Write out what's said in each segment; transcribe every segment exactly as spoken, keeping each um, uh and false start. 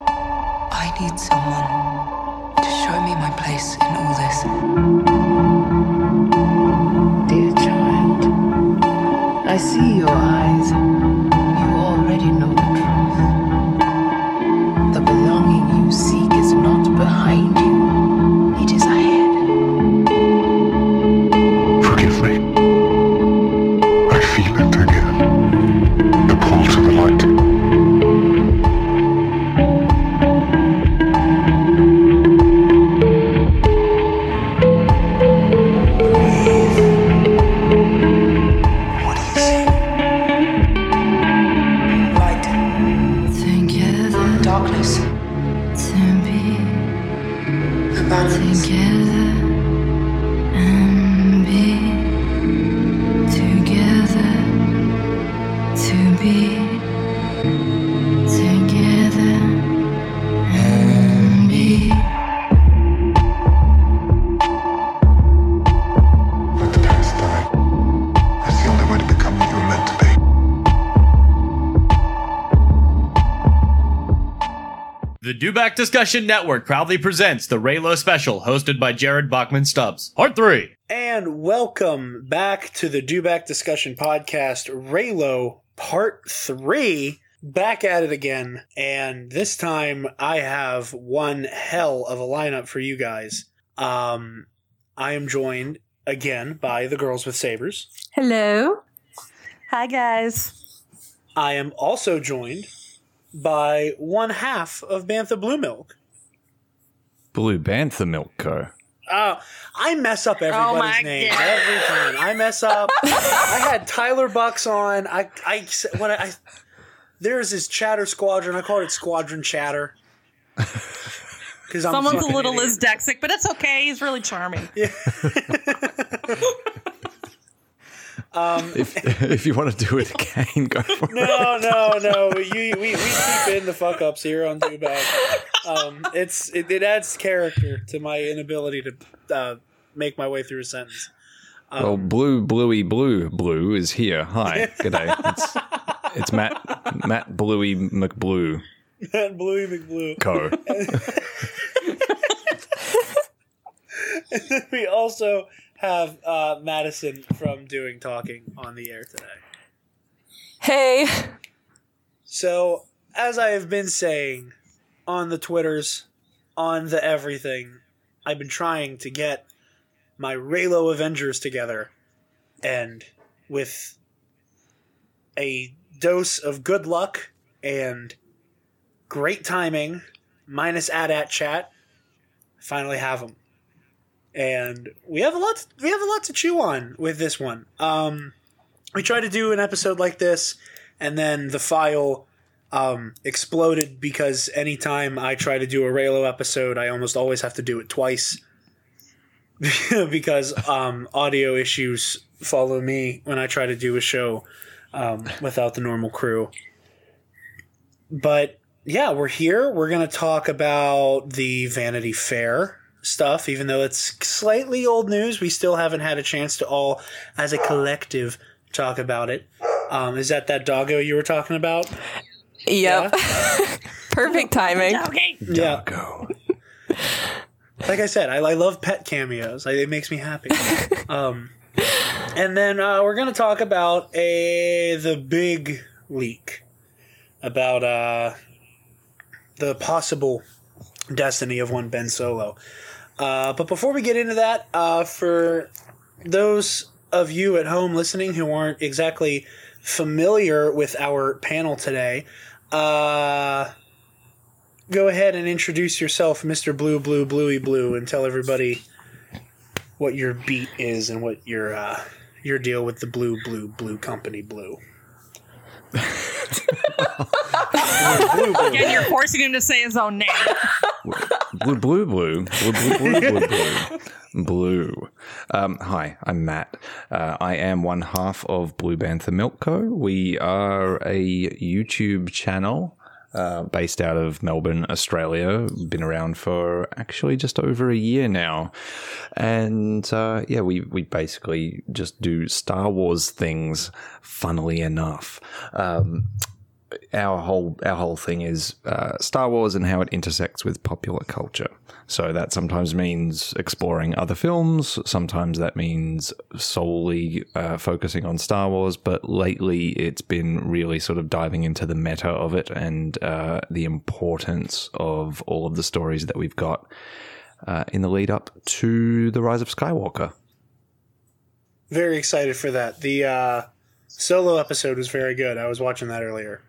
I need someone to show me my place in all this. Dear child, I see your eyes. You already know the truth. The belonging you seek is not behind you. It is ahead. Forgive me. I feel it again. The pull to the light. Back Discussion Network proudly presents the Reylo Special, hosted by Jared Bachman Stubbs. Part three. And welcome back to the Do Back Discussion Podcast, Reylo Part three. Back at it again. And this time I have one hell of a lineup for you guys. Um, I am joined again by the Girls with Sabers. Hello. Hi, guys. I am also joined by one half of Bantha Blue Milk. Blue Bantha Milk Co. Uh, I mess up everybody's oh name God. every time. I mess up. I had Tyler Bucks on. I I when I, I there's this Chatter Squadron. I called it Squadron Chatter. Because someone's a little idiot. Dyslexic, but it's okay. He's really charming. Yeah. Um, if if you want to do it again, go for no, it. No, no, no. You, we, we keep in the fuck ups here on Do Back. Um, it's it, it adds character to my inability to uh, make my way through a sentence. Um, well, blue, bluey, blue, blue is here. Hi, g'day. It's it's Matt Matt Bluey McBlue. Matt Bluey McBlue Co. And then we also have uh, Madison from Doing Talking on the air today. Hey. So, as I have been saying on the Twitters, on the everything, I've been trying to get my Reylo Avengers together, and with a dose of good luck and great timing, minus AT-AT chat, I finally have them. And we have a lot. To, we have a lot to chew on with this one. Um, we tried to do an episode like this, and then the file um, exploded because anytime I try to do a Reylo episode, I almost always have to do it twice because um, audio issues follow me when I try to do a show um, without the normal crew. But yeah, we're here. We're gonna talk about the Vanity Fair stuff, even though it's slightly old news. We still haven't had a chance to all, as a collective, talk about it. Um, is that that doggo you were talking about? Yep. Yeah. Perfect timing. Okay. Yeah. Doggo. Like I said, I, I love pet cameos. I, it makes me happy. Um, and then uh, we're going to talk about a the big leak about uh, the possible destiny of one Ben Solo. Uh, but before we get into that, uh, for those of you at home listening who aren't exactly familiar with our panel today, uh, go ahead and introduce yourself, Mister Blue, Blue, Bluey Blue, and tell everybody what your beat is and what your uh, your deal with the Blue, Blue, Blue Company Blue. Blue, blue, blue. Again, you're forcing him to say his own name. Blue, blue, blue, blue, blue, blue, blue, blue. blue. Um, hi, I'm Matt. Uh, I am one half of Blue Bantha Milk Co. We are a YouTube channel uh, based out of Melbourne, Australia. Been around for actually just over a year now, and uh, yeah, we we basically just do Star Wars things. Funnily enough. Um, our whole our whole thing is uh, Star Wars and how it intersects with popular culture. So that sometimes means exploring other films. Sometimes that means solely uh, focusing on Star Wars. But lately, it's been really sort of diving into the meta of it and uh, the importance of all of the stories that we've got uh, in the lead up to The Rise of Skywalker. Very excited for that. The uh, Solo episode was very good. I was watching that earlier.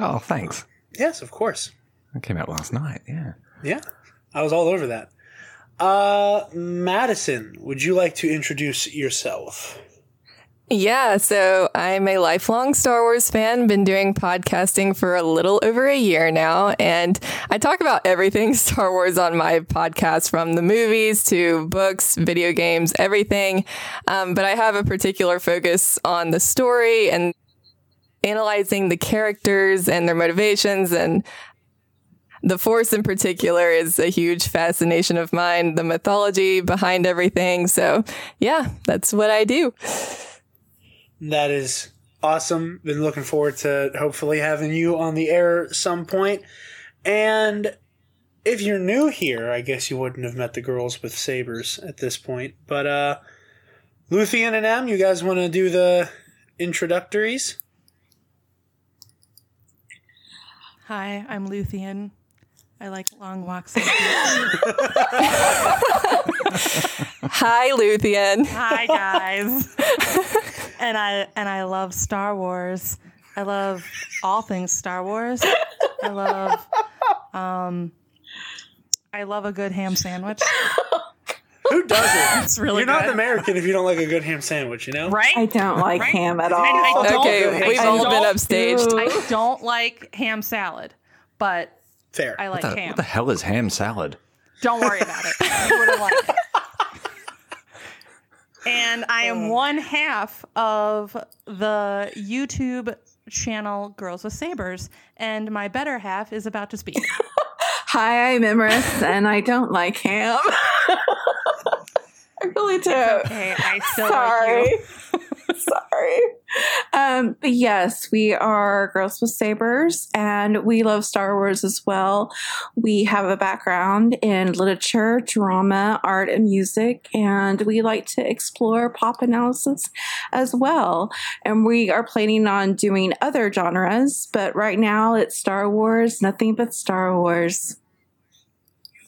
Oh, thanks. Yes, of course. It came out last night, yeah. Yeah, I was all over that. Uh, Madison, would you like to introduce yourself? Yeah, so I'm a lifelong Star Wars fan, been doing podcasting for a little over a year now, and I talk about everything Star Wars on my podcast, from the movies to books, video games, everything, um, but I have a particular focus on the story and analyzing the characters and their motivations, and the Force in particular is a huge fascination of mine, the mythology behind everything, so yeah, that's what I do. That is awesome. Been looking forward to hopefully having you on the air at some point. And if you're new here, I guess you wouldn't have met the Girls with Sabers at this point. But uh, Luthien and Em, you guys want to do the introductories? Hi, I'm Luthien. I like long walks. Hi, Luthien. Hi, guys. And I and I love Star Wars. I love all things Star Wars. I love um, I love a good ham sandwich. Who doesn't? It's really You're good. Not an American if you don't like a good ham sandwich, you know? Right? I don't like right? ham at all. I, I okay, we've all been upstaged. Do. I don't like ham salad, but fair. I like what the, ham. What the hell is ham salad? Don't worry about it. You wouldn't like it. And I am one half of the YouTube channel Girls with Sabers, and my better half is about to speak. Hi, I'm Emrys, and I don't like ham. I really do. It's okay, I still Sorry. like you. Sorry. Um, but yes, we are Girls with Sabers, and we love Star Wars as well. We have a background in literature, drama, art, and music, and we like to explore pop analysis as well. And we are planning on doing other genres, but right now it's Star Wars, nothing but Star Wars.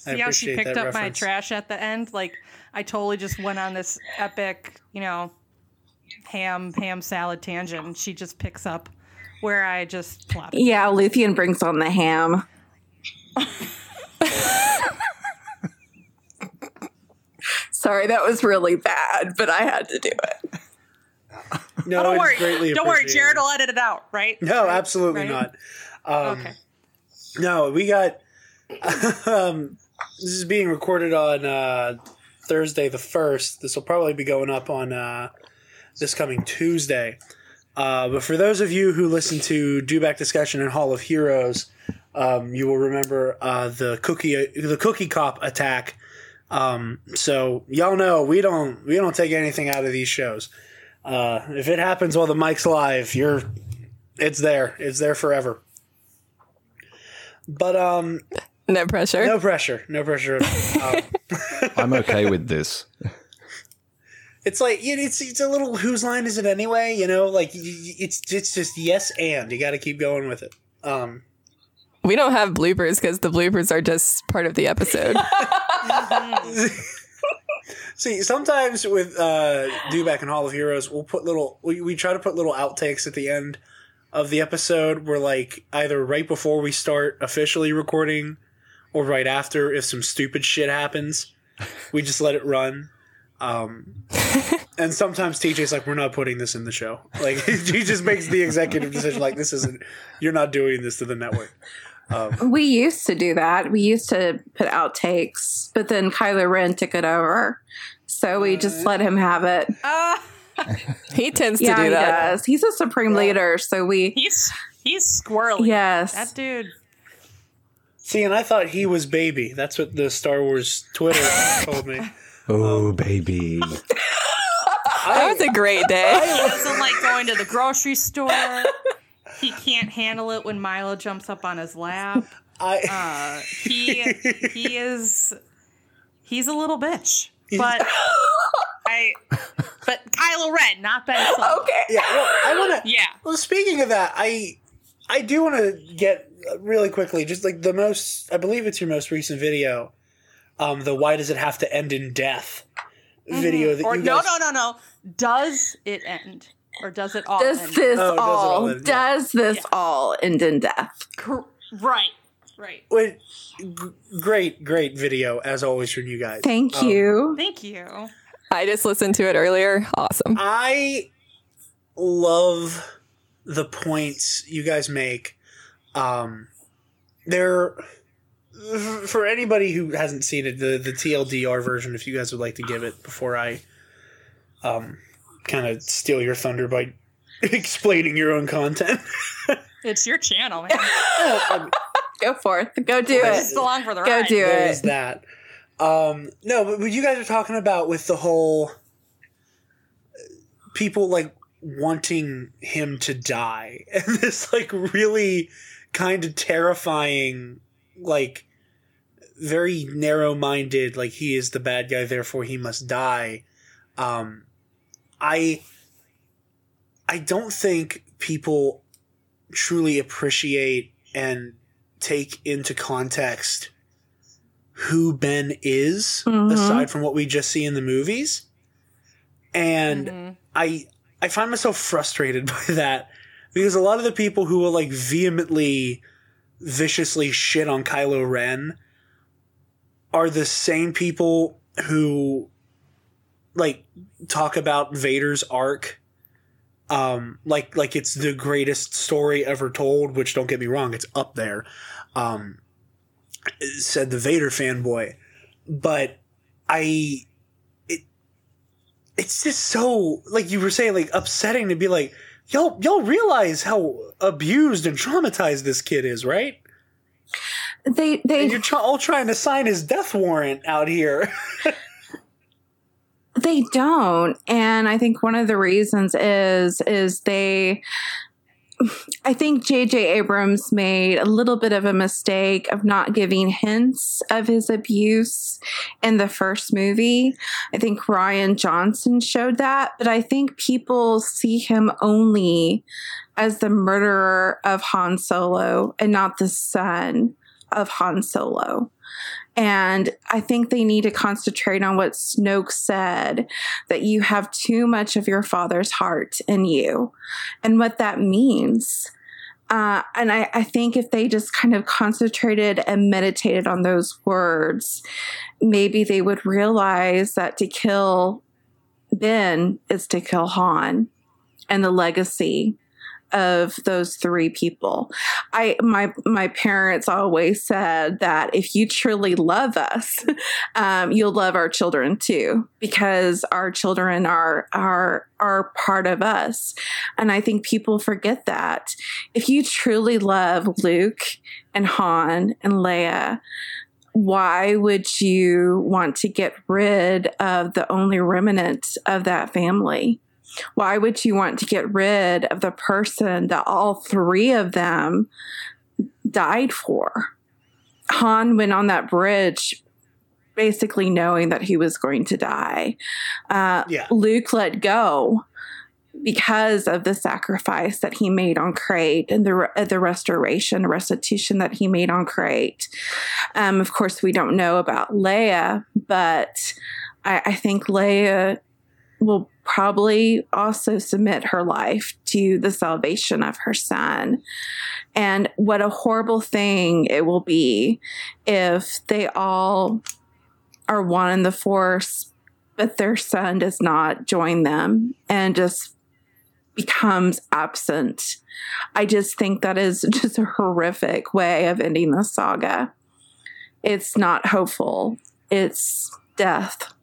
I See how she picked up reference. my trash at the end? Like, I totally just went on this epic, you know, ham, ham salad tangent. She just picks up where I just plopped. Yeah, Luthien brings on the ham. Sorry, that was really bad, but I had to do it. No, oh, don't worry. Don't worry, Jared will edit it out, right? No, right? absolutely right? not. Um, okay. No, we got... Um, this is being recorded on uh, Thursday the first. This will probably be going up on uh, this coming Tuesday. Uh, but for those of you who listen to Do Back Discussion and Hall of Heroes, um, you will remember uh, the cookie uh, the cookie cop attack. Um, so y'all know we don't we don't take anything out of these shows. Uh, if it happens while the mic's live, you're it's there. It's there forever. But um. No pressure. No pressure. No pressure. Um, I'm okay with this. It's like it's it's a little whose line is it anyway? You know, like it's it's just yes and you got to keep going with it. Um, we don't have bloopers because the bloopers are just part of the episode. See, sometimes with uh, Do Back and Hall of Heroes, we'll put little we, we try to put little outtakes at the end of the episode. We're like either right before we start officially recording, or right after, if some stupid shit happens, we just let it run. Um, and sometimes T J's like, we're not putting this in the show. Like, he just makes the executive decision, like, this isn't, you're not doing this to the network. Um, we used to do that. We used to put outtakes, but then Kylo Ren took it over. So we uh, just let him have it. Uh, he tends to yeah, do he that. Does. He's a supreme yeah. leader, so we... He's, he's squirrely. Yes. That dude... See, and I thought he was baby. That's what the Star Wars Twitter told me. Oh, um, baby. I, that was a great day. I wasn't like going to the grocery store. He can't handle it when Milo jumps up on his lap. I... Uh, he he is he's a little bitch, but I but Kylo Ren, not Ben Solo. Okay, yeah. Well, I want to. Yeah. Well, speaking of that, I I do want to get really quickly just like the most. I believe it's your most recent video. Um, the why does it have to end in death? Mm-hmm. Video that or, you guys... no no no no does it end or does it all? Does end? this oh, all? Does, does this yeah. all end in death? Right. Right. Wait, great, great video, as always, from you guys. Thank um, you. Thank you. I just listened to it earlier. Awesome. I love the points you guys make. Um, they're, for anybody who hasn't seen it, the, the T L D R version, if you guys would like to give it before I um, kind of steal your thunder by explaining your own content. It's your channel, man. um, Go forth. Go do it. It's along for the ride. Go do it. There's that. Um, no, but what you guys are talking about with the whole people like wanting him to die, and this like really kind of terrifying, like very narrow-minded, like he is the bad guy, therefore he must die. Um, I I don't think people truly appreciate and take into context who Ben is, mm-hmm. aside from what we just see in the movies. And mm-hmm. I I find myself frustrated by that, because a lot of the people who will like vehemently, viciously shit on Kylo Ren are the same people who like talk about Vader's arc Um, like, like it's the greatest story ever told, which, don't get me wrong, it's up there, um, said the Vader fanboy. But I, it, it's just so, like you were saying, like upsetting to be like, y'all, y'all realize how abused and traumatized this kid is, right? They, they, and you're tra- all trying to sign his death warrant out here. They don't. And I think one of the reasons is, is they, I think J J Abrams made a little bit of a mistake of not giving hints of his abuse in the first movie. I think Rian Johnson showed that, but I think people see him only as the murderer of Han Solo and not the son of Han Solo. And I think they need to concentrate on what Snoke said, that you have too much of your father's heart in you, and what that means. Uh, and I, I think if they just kind of concentrated and meditated on those words, maybe they would realize that to kill Ben is to kill Han and the legacy of those three people. I my my parents always said that if you truly love us, um, you'll love our children too, because our children are are are part of us. And I think people forget that. If you truly love Luke and Han and Leia, why would you want to get rid of the only remnant of that family? Why would you want to get rid of the person that all three of them died for? Han went on that bridge basically knowing that he was going to die. Uh, yeah. Luke let go because of the sacrifice that he made on Crate, and the the restoration, restitution that he made on Crate. Um, of course, we don't know about Leia, but I, I think Leia will probably also submit her life to the salvation of her son. And what a horrible thing it will be if they all are one in the Force, but their son does not join them and just becomes absent. I just think that is just a horrific way of ending the saga. It's not hopeful. It's death.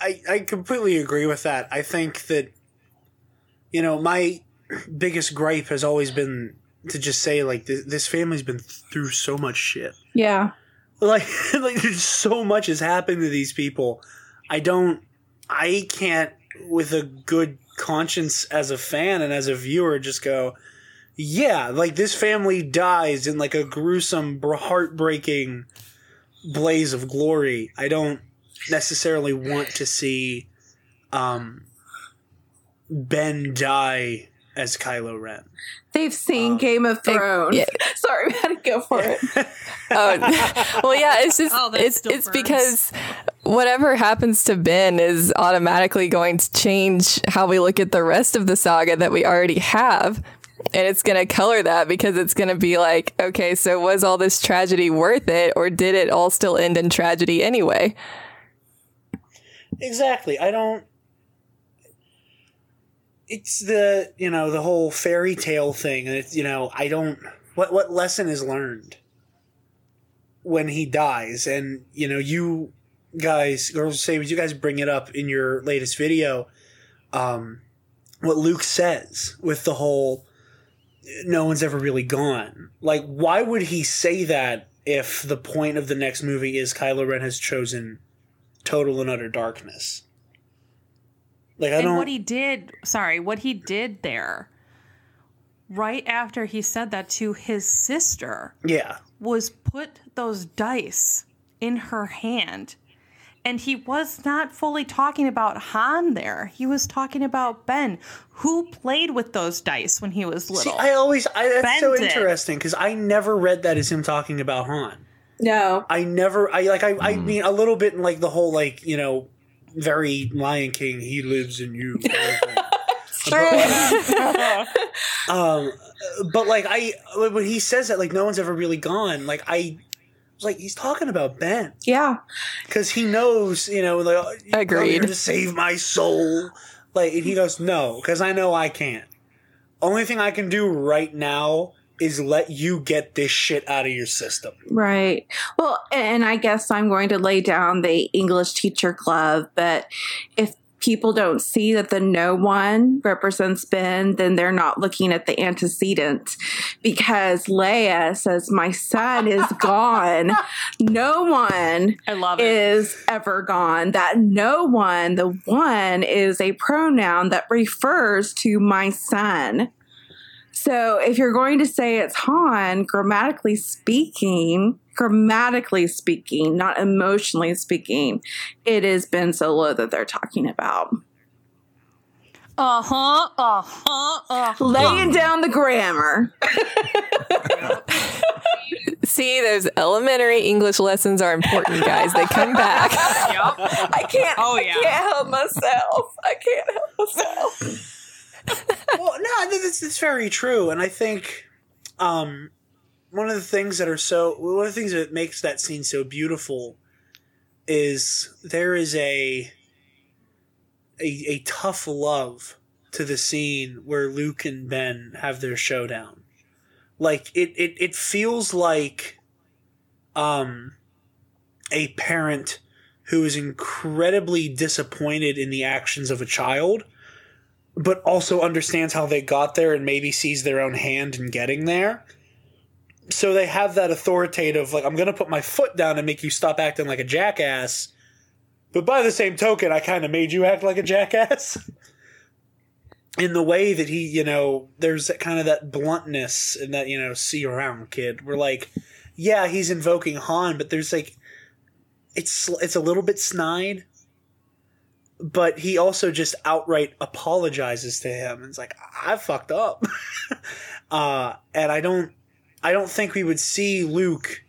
I, I completely agree with that. I think that, you know, my biggest gripe has always been to just say, like, this, this family's been through so much shit. Yeah. Like, like, so much has happened to these people. I don't, I can't, with a good conscience as a fan and as a viewer just go, yeah, like this family dies in like a gruesome, heartbreaking blaze of glory. I don't necessarily want to see um, Ben die as Kylo Ren. They've seen um, Game of Thrones. They, yeah. Sorry, we had to go for it. um, well, yeah, it's just oh, it's it's burns. Because whatever happens to Ben is automatically going to change how we look at the rest of the saga that we already have. And it's going to color that because it's going to be like, okay, so was all this tragedy worth it, or did it all still end in tragedy anyway? Exactly. I don't... It's the, you know, the whole fairy tale thing. It's, you know, I don't... What what lesson is learned when he dies? And, you know, you guys, Girls with Sabers, you guys bring it up in your latest video, um, what Luke says with the whole... no one's ever really gone. Like, why would he say that if the point of the next movie is Kylo Ren has chosen total and utter darkness? Like, I and don't. What he did, sorry, what he did there, right after he said that to his sister, yeah, was put those dice in her hand, and he was not fully talking about Han there. He was talking about Ben, who played with those dice when he was little. See, I always, I, that's Ben so did. Interesting, because I never read that as him talking about Han. No, I never. I like. I, I mean, a little bit in like the whole like, you know, very Lion King. He lives in you. But, um, but like I, when he says that, like no one's ever really gone. Like I. Like he's talking about Ben, yeah, because he knows, you know, like, agreed to save my soul, like, and he goes, no, because I know I can't. Only thing I can do right now is let you get this shit out of your system, right? Well, and I guess I'm going to lay down the English teacher glove, but if people don't see that the no one represents Ben, then they're not looking at the antecedent, because Leia says, my son is gone. No one I love it. Is ever gone. That no one, the one, is a pronoun that refers to my son. So if you're going to say it's Han, grammatically speaking, grammatically speaking, not emotionally speaking, it is Ben Solo that they're talking about. Uh-huh, uh-huh, uh-huh. Laying down the grammar. See, those elementary English lessons are important, guys. They come back. Yep. I can't, oh, yeah. I can't help myself. I can't help myself. Well, no, this is very true, and I think um, one of the things that are so one of the things that makes that scene so beautiful is there is a a, a tough love to the scene where Luke and Ben have their showdown. Like it, it, it feels like um, a parent who is incredibly disappointed in the actions of a child, but also understands how they got there and maybe sees their own hand in getting there. So they have that authoritative, like, I'm going to put my foot down and make you stop acting like a jackass. But by the same token, I kind of made you act like a jackass. In the way that he, you know, there's that kind of that bluntness and that, you know, see you around, kid. We're like, yeah, he's invoking Han, but there's like, it's it's a little bit snide. But he also just outright apologizes to him and it's like, I fucked up. uh, and I don't I don't think we would see Luke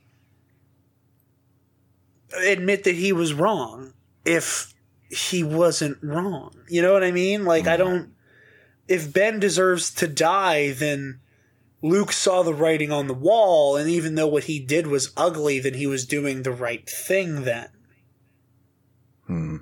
admit that he was wrong if he wasn't wrong. You know what I mean? Like, I don't – if Ben deserves to die, then Luke saw the writing on the wall, and even though what he did was ugly, then he was doing the right thing then. Hmm.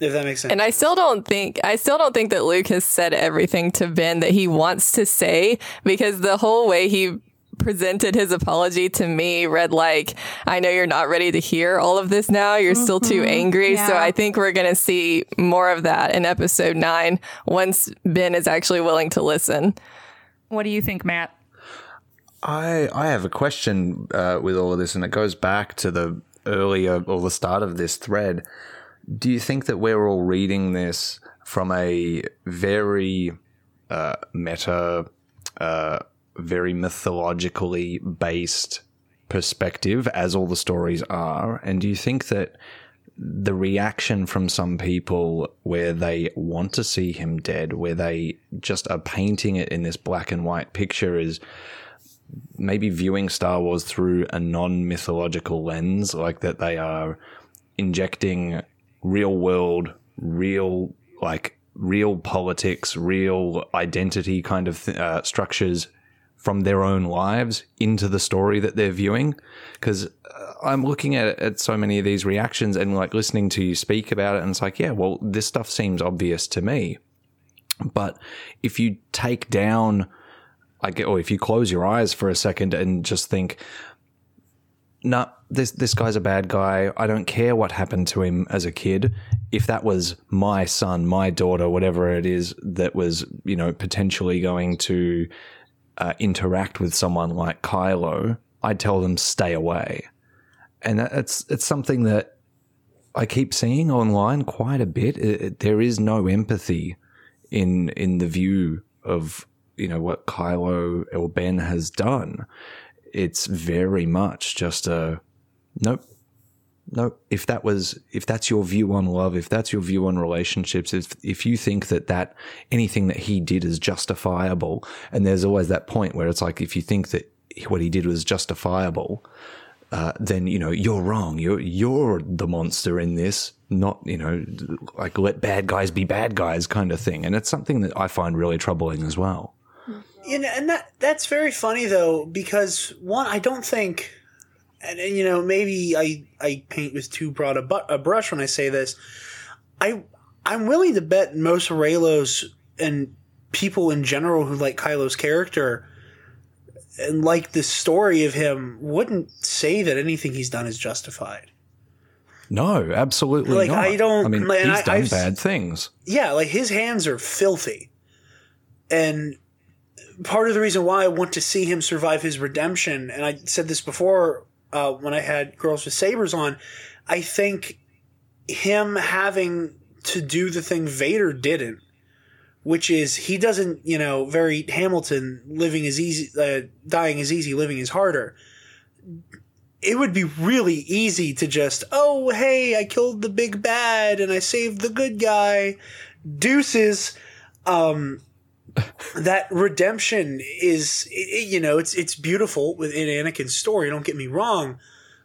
If that makes sense. And I still don't think I still don't think that Luke has said everything to Ben that he wants to say, because the whole way he presented his apology to me read like, I know you're not ready to hear all of this now. You're mm-hmm. still too angry. Yeah. So I think we're going to see more of that in episode nine once Ben is actually willing to listen. What do you think, Matt? I I have a question uh, with all of this, and it goes back to the earlier or the start of this thread. Do you think that we're all reading this from a very uh, meta, uh, very mythologically based perspective, as all the stories are? And do you think that the reaction from some people where they want to see him dead, where they just are painting it in this black and white picture, is maybe viewing Star Wars through a non-mythological lens, like that they are injecting real world, real like real politics, real identity kind of th- uh, structures from their own lives into the story that they're viewing? Because uh, I'm looking at, at so many of these reactions and like listening to you speak about it, and it's like, yeah, well, this stuff seems obvious to me. But if you take down, like, or if you close your eyes for a second and just think, nah, this this guy's a bad guy. I don't care what happened to him as a kid. If that was my son, my daughter, whatever it is that was, you know, potentially going to Uh, interact with someone like Kylo, I'd tell them stay away. And that, it's it's something that I keep seeing online quite a bit. It, it, there is no empathy in in the view of, you know, what Kylo or Ben has done. It's very much just a nope, nope. If that was if that's your view on love, if that's your view on relationships, if if you think that that anything that he did is justifiable, and there's always that point where it's like, if you think that what he did was justifiable, uh, then, you know, you're wrong. You're you're the monster in this, not, you know, like let bad guys be bad guys kind of thing. And it's something that I find really troubling as well. You know, and that that's very funny though, because one, I don't think. And, and, you know, maybe I, I paint with too broad a, bu- a brush when I say this. I, I'm willing to bet most Raylos and people in general who like Kylo's character and like the story of him wouldn't say that anything he's done is justified. No, absolutely like, not. I don't, I mean, like, he's I, done I've, bad things. Yeah, like his hands are filthy. And part of the reason why I want to see him survive his redemption, and I said this before, Uh, when I had Girls with Sabers on, I think him having to do the thing Vader didn't, which is he doesn't, you know, very Hamilton, living is easy, uh, dying is easy, living is harder. It would be really easy to just, oh, hey, I killed the big bad and I saved the good guy. Deuces. Um, that redemption is, you know, it's it's beautiful within Anakin's story. Don't get me wrong,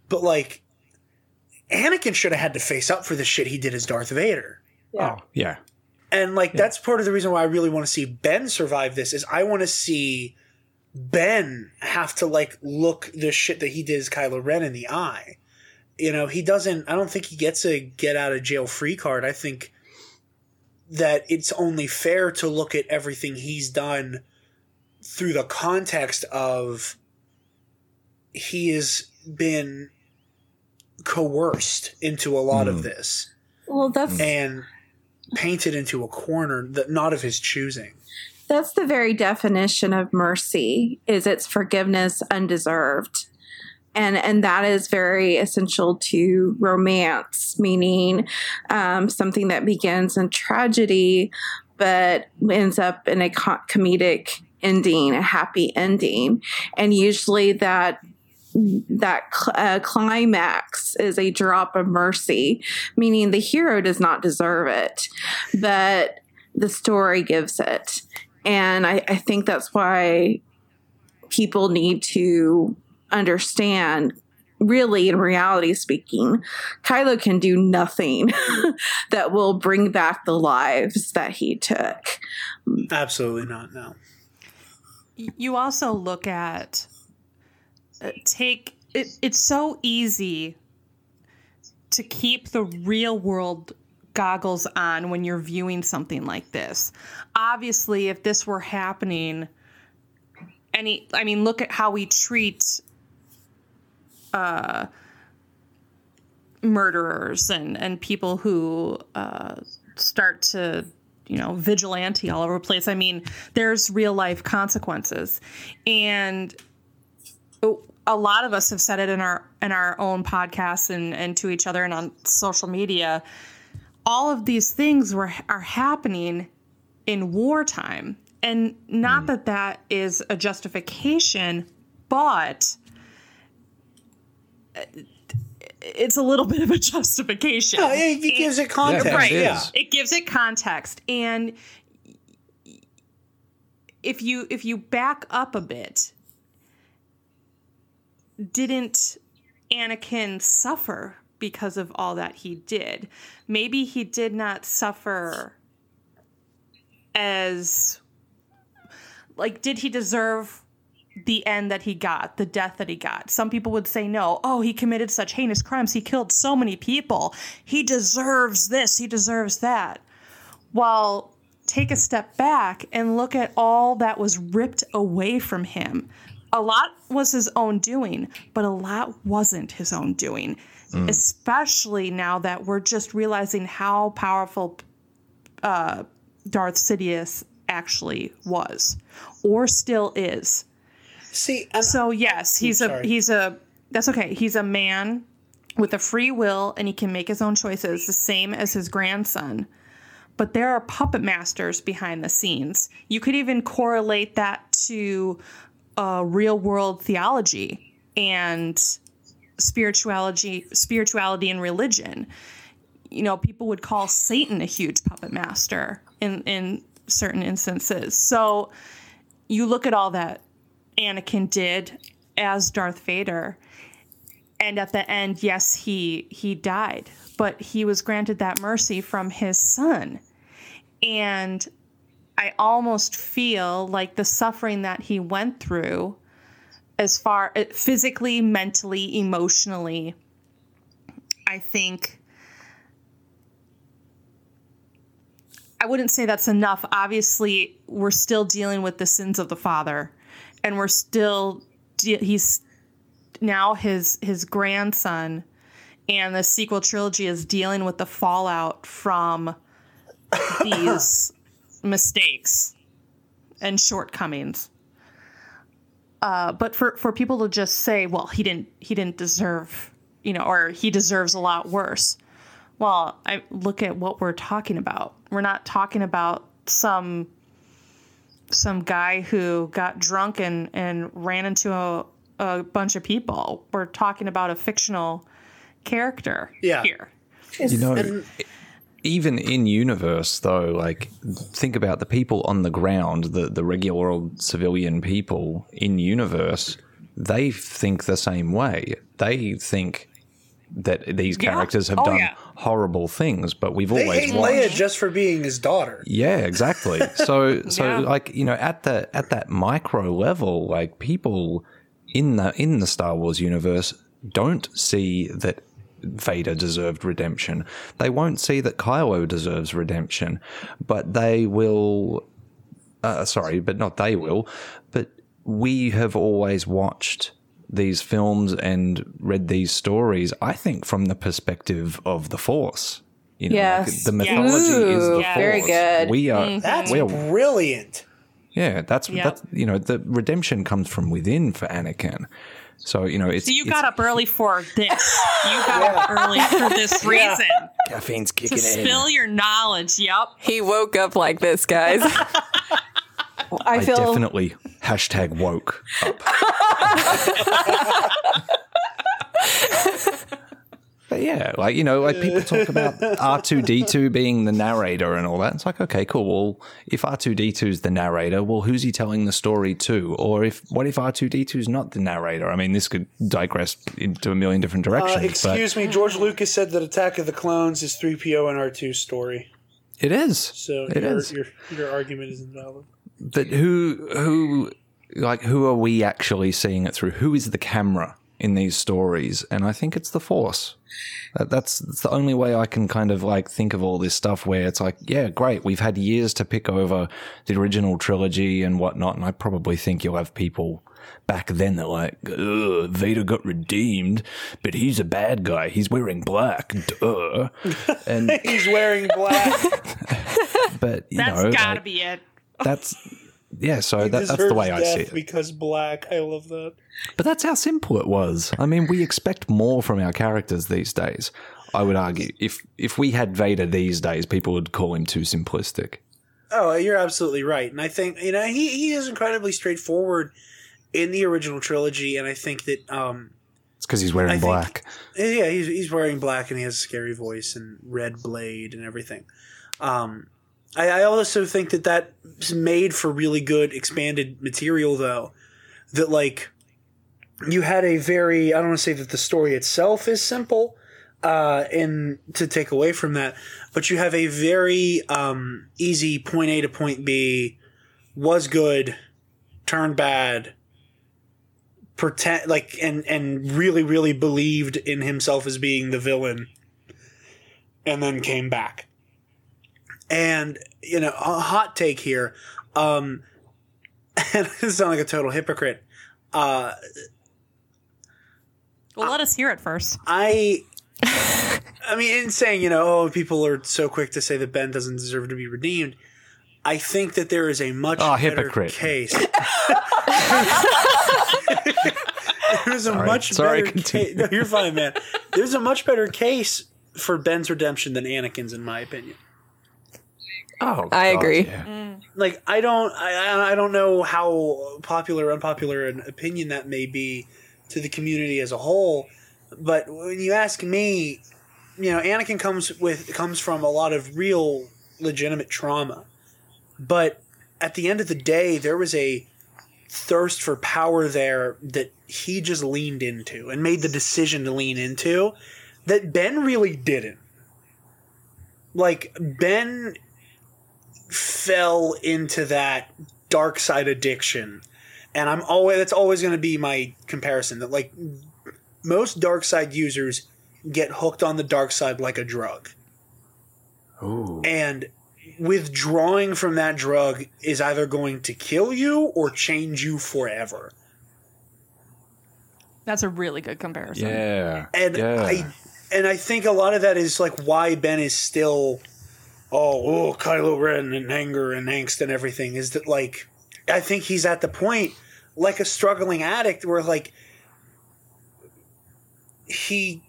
but like, Anakin should have had to face up for the shit he did as Darth Vader. Yeah. Oh yeah, and like yeah. That's part of the reason why I really want to see Ben survive this. Is I want to see Ben have to like look the shit that he did as Kylo Ren in the eye. You know, he doesn't. I don't think he gets a get out of jail free card. I think that it's only fair to look at everything he's done through the context of he has been coerced into a lot mm. of this. Well, that's and painted into a corner that not of his choosing. That's the very definition of mercy, is it's forgiveness undeserved. And and that is very essential to romance, meaning um, something that begins in tragedy but ends up in a co- comedic ending, a happy ending. And usually that that cl- uh, climax is a drop of mercy, meaning the hero does not deserve it, but the story gives it. And I, I think that's why people need to understand, really, in reality speaking, Kylo can do nothing that will bring back the lives that he took. Absolutely not, no. You also look at, uh, take, it, it's so easy to keep the real world goggles on when you're viewing something like this. Obviously, if this were happening, any, I mean, look at how we treat Uh, murderers and, and people who uh, start to, you know, vigilante all over the place. I mean, there's real life consequences. And a lot of us have said it in our in our own podcasts and, and to each other and on social media. all of these things were are happening in wartime. And not mm. that that is a justification, but it's a little bit of a justification. No, it, it gives it context. Yeah, right. Yeah. It gives it context. And if you if you back up a bit, didn't Anakin suffer because of all that he did? Maybe he did not suffer as, like, did he deserve the end that he got, the death that he got? Some people would say no. Oh, he committed such heinous crimes. He killed so many people. He deserves this. He deserves that. Well, take a step back and look at all that was ripped away from him. A lot was his own doing, but a lot wasn't his own doing, mm. especially now that we're just realizing how powerful uh, Darth Sidious actually was or still is. See, I'm, so yes, he's a he's a that's okay. He's a man with a free will and he can make his own choices, the same as his grandson. But there are puppet masters behind the scenes. You could even correlate that to uh, real world theology and spirituality, spirituality and religion. You know, people would call Satan a huge puppet master in, in certain instances. So you look at all that Anakin did as Darth Vader, and at the end, yes, he he died, but he was granted that mercy from his son. And I almost feel like the suffering that he went through, as far as physically, mentally, emotionally, I think I wouldn't say that's enough. Obviously, we're still dealing with the sins of the father. And we're still, he's now his his grandson, and the sequel trilogy is dealing with the fallout from these mistakes and shortcomings. Uh, but for, for people to just say, well, he didn't he didn't deserve, you know, or he deserves a lot worse. Well, I look at what we're talking about. We're not talking about some. some guy who got drunk and, and ran into a, a bunch of people. We're talking about a fictional character yeah. here. You know, even in universe though, like think about the people on the ground, the, the regular old civilian people in universe, they think the same way. They think that these characters yeah. have oh, done yeah. horrible things, but we've they always hate watched. Leia just for being his daughter. Yeah, exactly. So, so yeah. like you know, at the at that micro level, like people in the in the Star Wars universe don't see that Vader deserved redemption. They won't see that Kylo deserves redemption, but they will. Uh, sorry, but not they will. But we have always watched these films and read these stories, I think, from the perspective of the Force. You know, yes. like the mythology Ooh, is the yeah. Force. Very good. We are mm-hmm. that's we're, brilliant. Yeah, that's yep. that's you know, the redemption comes from within for Anakin. So you know, it's so you it's, got up early for this. You got yeah. up early for this reason. Yeah. Caffeine's kicking to in. Spill your knowledge. Yep. He woke up like this, guys. I, I feel... definitely hashtag woke up. But yeah, like, you know, like people talk about R two D two being the narrator and all that. It's like, okay, cool. Well, if R two D two is the narrator, well, who's he telling the story to? Or if what if R two D two is not the narrator? I mean, this could digress into a million different directions. Uh, excuse but... me, George Lucas said that Attack of the Clones is three P O and R two's story. It is. So it your, is. Your, your argument is invalid. But who, who, like, who are we actually seeing it through? Who is the camera in these stories? And I think it's the Force. That, that's, that's the only way I can kind of like think of all this stuff where it's like, yeah, great. We've had years to pick over the original trilogy and whatnot. And I probably think you'll have people back then that are like, ugh, Vader got redeemed, but he's a bad guy. He's wearing black. Duh. And he's wearing black. But you that's know, gotta like, be it. That's yeah. So that, that's the way I see it. Because black, I love that. But that's how simple it was. I mean, we expect more from our characters these days. I would argue. If if we had Vader these days, people would call him too simplistic. Oh, you're absolutely right. And I think, you know, he, he is incredibly straightforward in the original trilogy, and I think that... Um, it's because he's wearing I black. Think, yeah, he's, he's wearing black, and he has a scary voice and red blade and everything. Um, I, I also think that that's made for really good expanded material, though, that, like... You had a very, I don't want to say that the story itself is simple, uh, and to take away from that, but you have a very um, easy point A to point B, was good, turned bad, pretend like and and really really believed in himself as being the villain, and then came back. And you know, a hot take here, um, and I sound like a total hypocrite. Uh, Well, let us hear it first. I, I mean, in saying, you know, oh, people are so quick to say that Ben doesn't deserve to be redeemed. I think that there is a much oh, better hypocrite. case. There's a Sorry. much Sorry, better case. No, you're fine, man. There's a much better case for Ben's redemption than Anakin's, in my opinion. Oh, I God, agree. Yeah. Mm. Like, I don't, I, I don't know how popular, unpopular an opinion that may be to the community as a whole, but when you ask me, you know, Anakin comes with comes from a lot of real legitimate trauma, but at the end of the day there was a thirst for power there that he just leaned into and made the decision to lean into that Ben really didn't. Like, Ben fell into that dark side addiction. And I'm always that's always going to be my comparison, that like most dark side users get hooked on the dark side like a drug. Ooh. And withdrawing from that drug is either going to kill you or change you forever. That's a really good comparison. Yeah. And yeah. I and I think a lot of that is like why Ben is still oh, oh Kylo Ren and anger and angst and everything, is that like I think he's at the point, like a struggling addict, where like he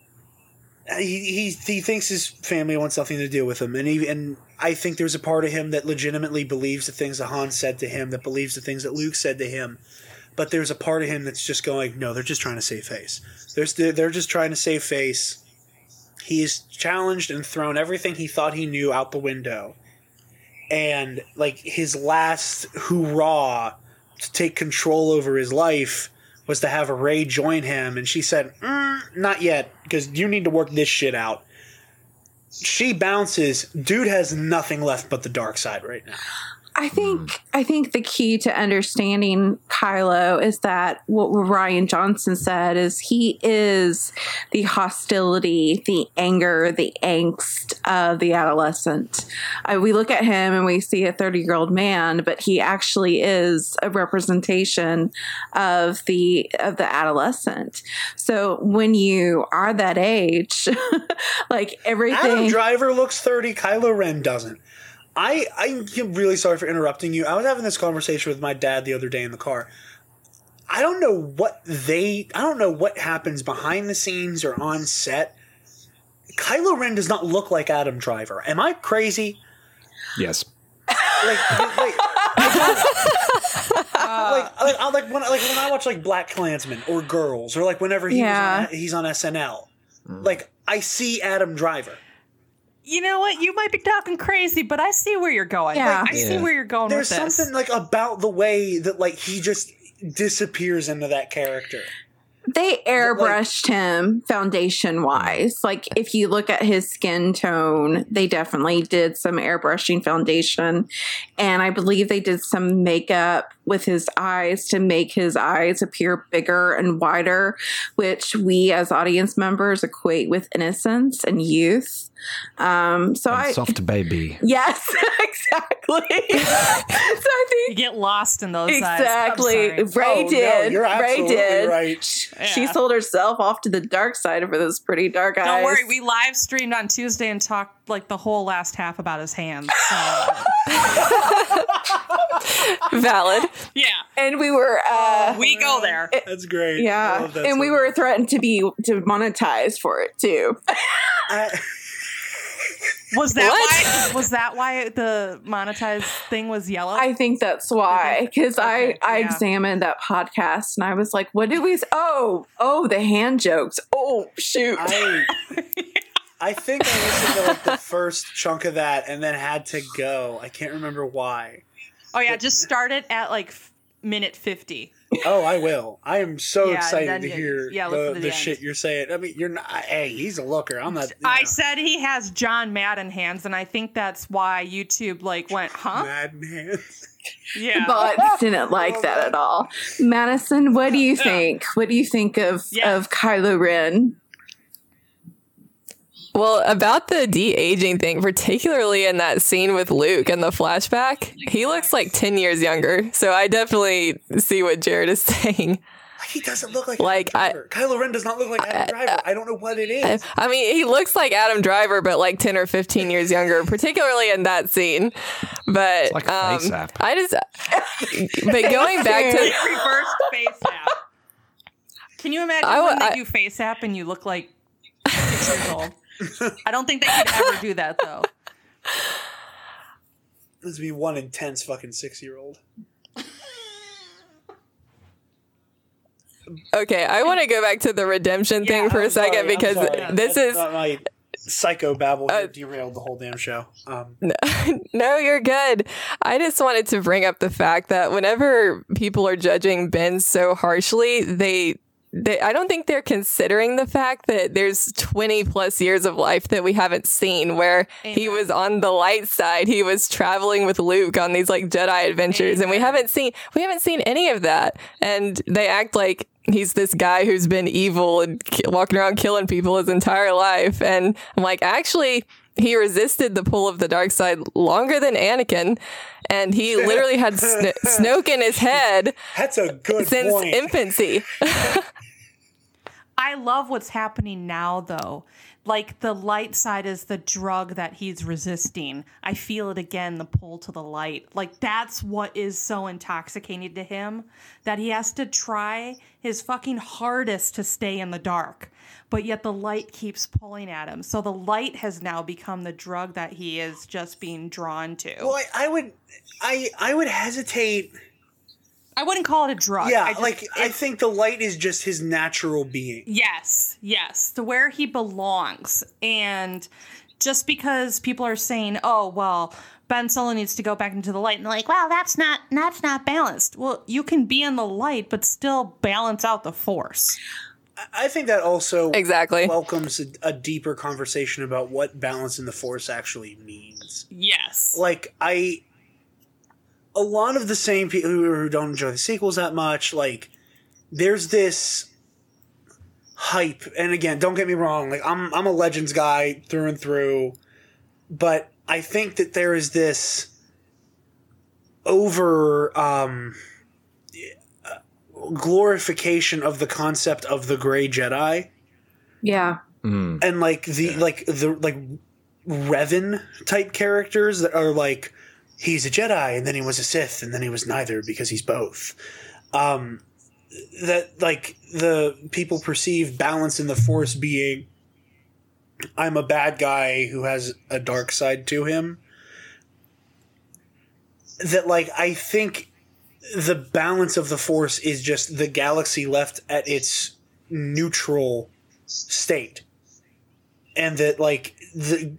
he he, he thinks his family wants nothing to do with him, and he, and I think there's a part of him that legitimately believes the things that Han said to him, that believes the things that Luke said to him, but there's a part of him that's just going, no, they're just trying to save face. They're they're just trying to save face. He is challenged and thrown everything he thought he knew out the window. And, like, his last hoorah to take control over his life was to have Rey join him. And she said, mm, not yet, because you need to work this shit out. She bounces. Dude has nothing left but the dark side right now. I think mm. I think the key to understanding Kylo is that what Rian Johnson said is he is the hostility, the anger, the angst of the adolescent. Uh, we look at him and we see a thirty-year-old man, but he actually is a representation of the of the adolescent. So when you are that age, like everything... Adam Driver looks thirty, Kylo Ren doesn't. I, I'm really sorry for interrupting you. I was having this conversation with my dad the other day in the car. I don't know what they – I don't know what happens behind the scenes or on set. Kylo Ren does not look like Adam Driver. Am I crazy? Yes. Like, like, uh, like, like, like, when, like when I watch like Black Klansman or Girls or like whenever he yeah. was on, he's on S N L, mm. like I see Adam Driver. You know what? You might be talking crazy, but I see where you're going. Yeah. Like, I yeah. see where you're going There's with this. There's something like about the way that like he just disappears into that character. They airbrushed like, him foundation-wise. Like, if you look at his skin tone, they definitely did some airbrushing foundation. And I believe they did some makeup with his eyes to make his eyes appear bigger and wider, which we as audience members equate with innocence and youth. Um, so and I... Soft baby. Yes, exactly. So I think... You get lost in those exactly. eyes. Exactly. Rey oh, did. No, you're absolutely Rey did. Right. Yeah. She sold herself off to the dark side for those pretty dark eyes. Don't worry, we live streamed on Tuesday and talked like the whole last half about his hands. So. Valid. Yeah. And we were uh, we go there. It, that's great. Yeah. And so we much. were threatened to be to monetize for it too. Uh, was that what? why? Was that why the monetized thing was yellow? I think that's why, because okay, I I yeah. examined that podcast and I was like, what did we? Oh, oh, the hand jokes. Oh shoot. I, I think I listened to like the first chunk of that and then had to go. I can't remember why. Oh yeah, but, just start it at like minute fifty. Oh, I will. I am so yeah, excited to you, hear yeah, the, the, the shit you're saying. I mean, you're not, hey, he's a looker. I'm not. I know. said he has John Madden hands, and I think that's why YouTube like went, huh? Madden hands. Yeah. But didn't like that at all. Madison, what do you think? What do you think of, yeah. of Kylo Ren? Well, about the de-aging thing, particularly in that scene with Luke and the flashback, he looks like ten years younger. So I definitely see what Jared is saying. He doesn't look like, like Adam Driver. I, Kylo Ren does not look like Adam I, Driver. I don't know what it is. I, I mean, he looks like Adam Driver, but like ten or fifteen years younger, particularly in that scene. But it's like a um, face app. I just, but going back to reverse face app. Can you imagine I, when they I, do face app and you look like six years old? I don't think they could ever do that, though. This would be one intense fucking six-year-old. Okay, I want to go back to the redemption yeah, thing for I'm a second sorry, because this That's is... My psycho babble uh, derailed the whole damn show. Um, no, no, you're good. I just wanted to bring up the fact that whenever people are judging Ben so harshly, they... They, I don't think they're considering the fact that there's twenty plus years of life that we haven't seen where Amen. He was on the light side. He was traveling with Luke on these like Jedi adventures. Amen. And we haven't seen we haven't seen any of that. And they act like he's this guy who's been evil and ki- walking around killing people his entire life. And I'm like, actually, he resisted the pull of the dark side longer than Anakin. And he literally had Sno- Snoke in his head. That's a good since point. Infancy. I love what's happening now, though. Like, the light side is the drug that he's resisting. I feel it again, the pull to the light. Like, that's what is so intoxicating to him, that he has to try his fucking hardest to stay in the dark. But yet the light keeps pulling at him. So the light has now become the drug that he is just being drawn to. Well, I, I would I, I would hesitate... I wouldn't call it a drug. Yeah, I just, like, I think the light is just his natural being. Yes, yes, to where he belongs. And just because people are saying, oh, well, Ben Solo needs to go back into the light. And they're like, well, that's not, that's not balanced. Well, you can be in the light, but still balance out the force. I think that also exactly. welcomes a, a deeper conversation about what balance in the force actually means. Yes. Like, I... A lot of the same people who don't enjoy the sequels that much, like, there's this hype. And again, don't get me wrong. Like, I'm I'm a Legends guy through and through. But I think that there is this over um, glorification of the concept of the Gray Jedi. Yeah. Mm. And, like, the, like, the, like, Revan-type characters that are, like... He's a Jedi, and then he was a Sith, and then he was neither because he's both. Um, that, like, the people perceive balance in the Force being, I'm a bad guy who has a dark side to him. That, like, I think the balance of the Force is just the galaxy left at its neutral state. And that, like, the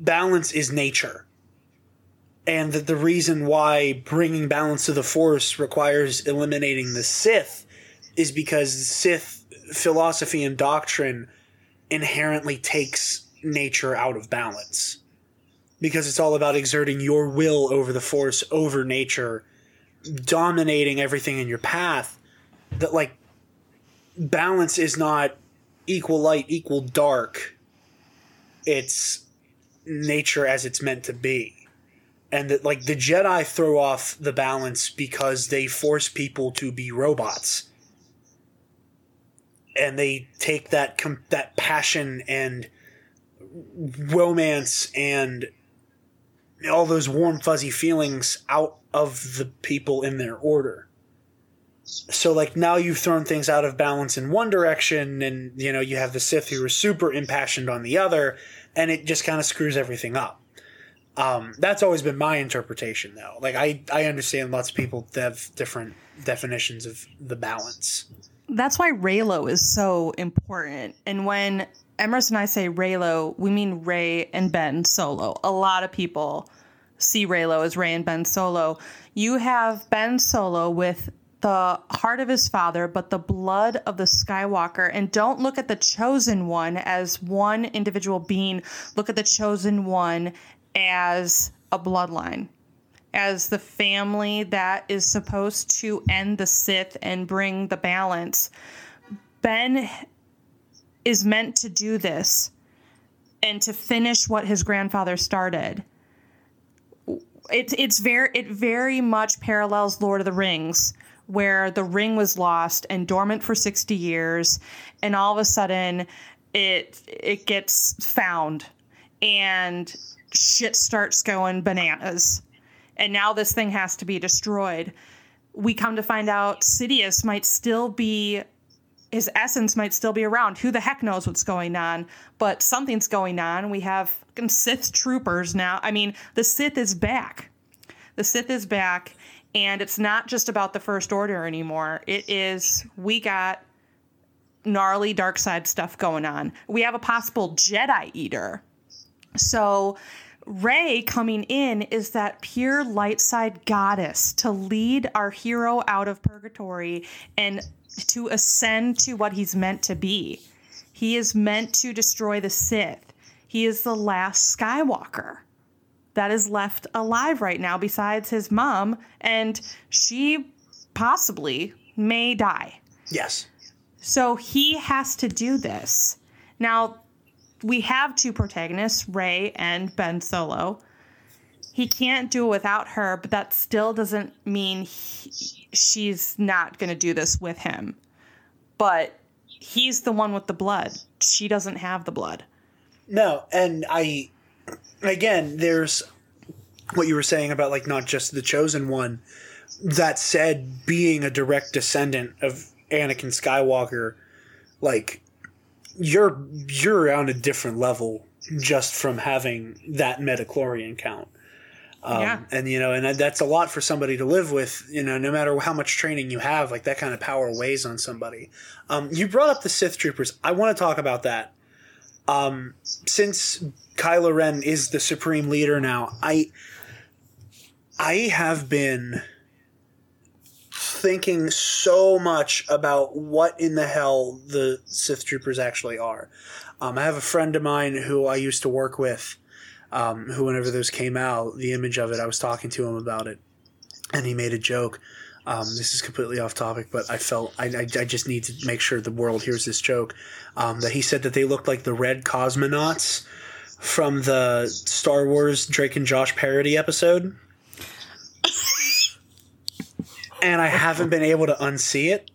balance is nature. And that the reason why bringing balance to the Force requires eliminating the Sith is because Sith philosophy and doctrine inherently takes nature out of balance. Because it's all about exerting your will over the Force, over nature, dominating everything in your path. That, like, balance is not equal light, equal dark. It's nature as it's meant to be. And that, like, the Jedi throw off the balance because they force people to be robots. And they take that com- that passion and romance and all those warm, fuzzy feelings out of the people in their order. So, like, now you've thrown things out of balance in one direction, and, you know, you have the Sith who are super impassioned on the other, and it just kind of screws everything up. Um, that's always been my interpretation, though. Like, I, I understand lots of people have different definitions of the balance. That's why Reylo is so important. And when Emrys and I say Reylo, we mean Rey and Ben Solo. A lot of people see Reylo as Rey and Ben Solo. You have Ben Solo with the heart of his father, but the blood of the Skywalker. And don't look at the Chosen One as one individual being. Look at the Chosen One as a bloodline, as the family that is supposed to end the Sith and bring the balance. Ben is meant to do this and to finish what his grandfather started. It's it's very it very much parallels Lord of the Rings, where the ring was lost and dormant for sixty years, and all of a sudden it it gets found and shit starts going bananas. And now this thing has to be destroyed. We come to find out Sidious might still be, his essence might still be around. Who the heck knows what's going on? But something's going on. We have fucking Sith Troopers now. I mean, the Sith is back. The Sith is back. And it's not just about the First Order anymore. It is, we got gnarly dark side stuff going on. We have a possible Jedi Eater. So Rey coming in is that pure light side goddess to lead our hero out of purgatory and to ascend to what he's meant to be. He is meant to destroy the Sith. He is the last Skywalker that is left alive right now besides his mom, and she possibly may die. Yes. So he has to do this. Now, we have two protagonists, Rey and Ben Solo. He can't do it without her, but that still doesn't mean he, she's not going to do this with him. But he's the one with the blood. She doesn't have the blood. No, and I... Again, there's what you were saying about, like, not just the Chosen One. That said, being a direct descendant of Anakin Skywalker, like, you're you're on a different level just from having that midichlorian count. Um, yeah. And, you know, and that's a lot for somebody to live with, you know, no matter how much training you have. Like, that kind of power weighs on somebody. Um, you brought up the Sith Troopers. I want to talk about that. Um, since Kylo Ren is the supreme leader now, I I have been thinking so much about what in the hell the Sith Troopers actually are. Um, I have a friend of mine who I used to work with, um, who whenever those came out, the image of it, I was talking to him about it, and he made a joke. Um, this is completely off topic, but I felt I, I, I just need to make sure the world hears this joke. Um, that he said that they looked like the red cosmonauts from the Star Wars Drake and Josh parody episode. And I haven't been able to unsee it.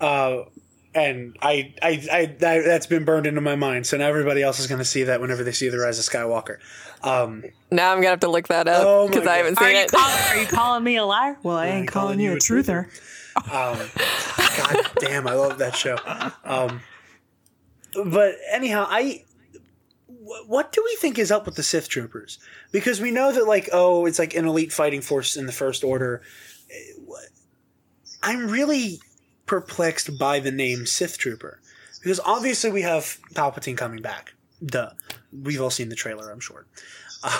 Uh, and I, I, I, I that's been burned into my mind. So now everybody else is going to see that whenever they see The Rise of Skywalker. Um, now I'm going to have to look that up because oh I haven't seen are it. You calling, are you calling me a liar? Well, I yeah, ain't calling, calling you a truther. truther. Um, God damn, I love that show. Um, But anyhow, I what do we think is up with the Sith Troopers? Because we know that, like, oh, it's like an elite fighting force in the First Order. I'm really perplexed by the name Sith Trooper, because obviously we have Palpatine coming back. Duh. We've all seen the trailer, I'm sure.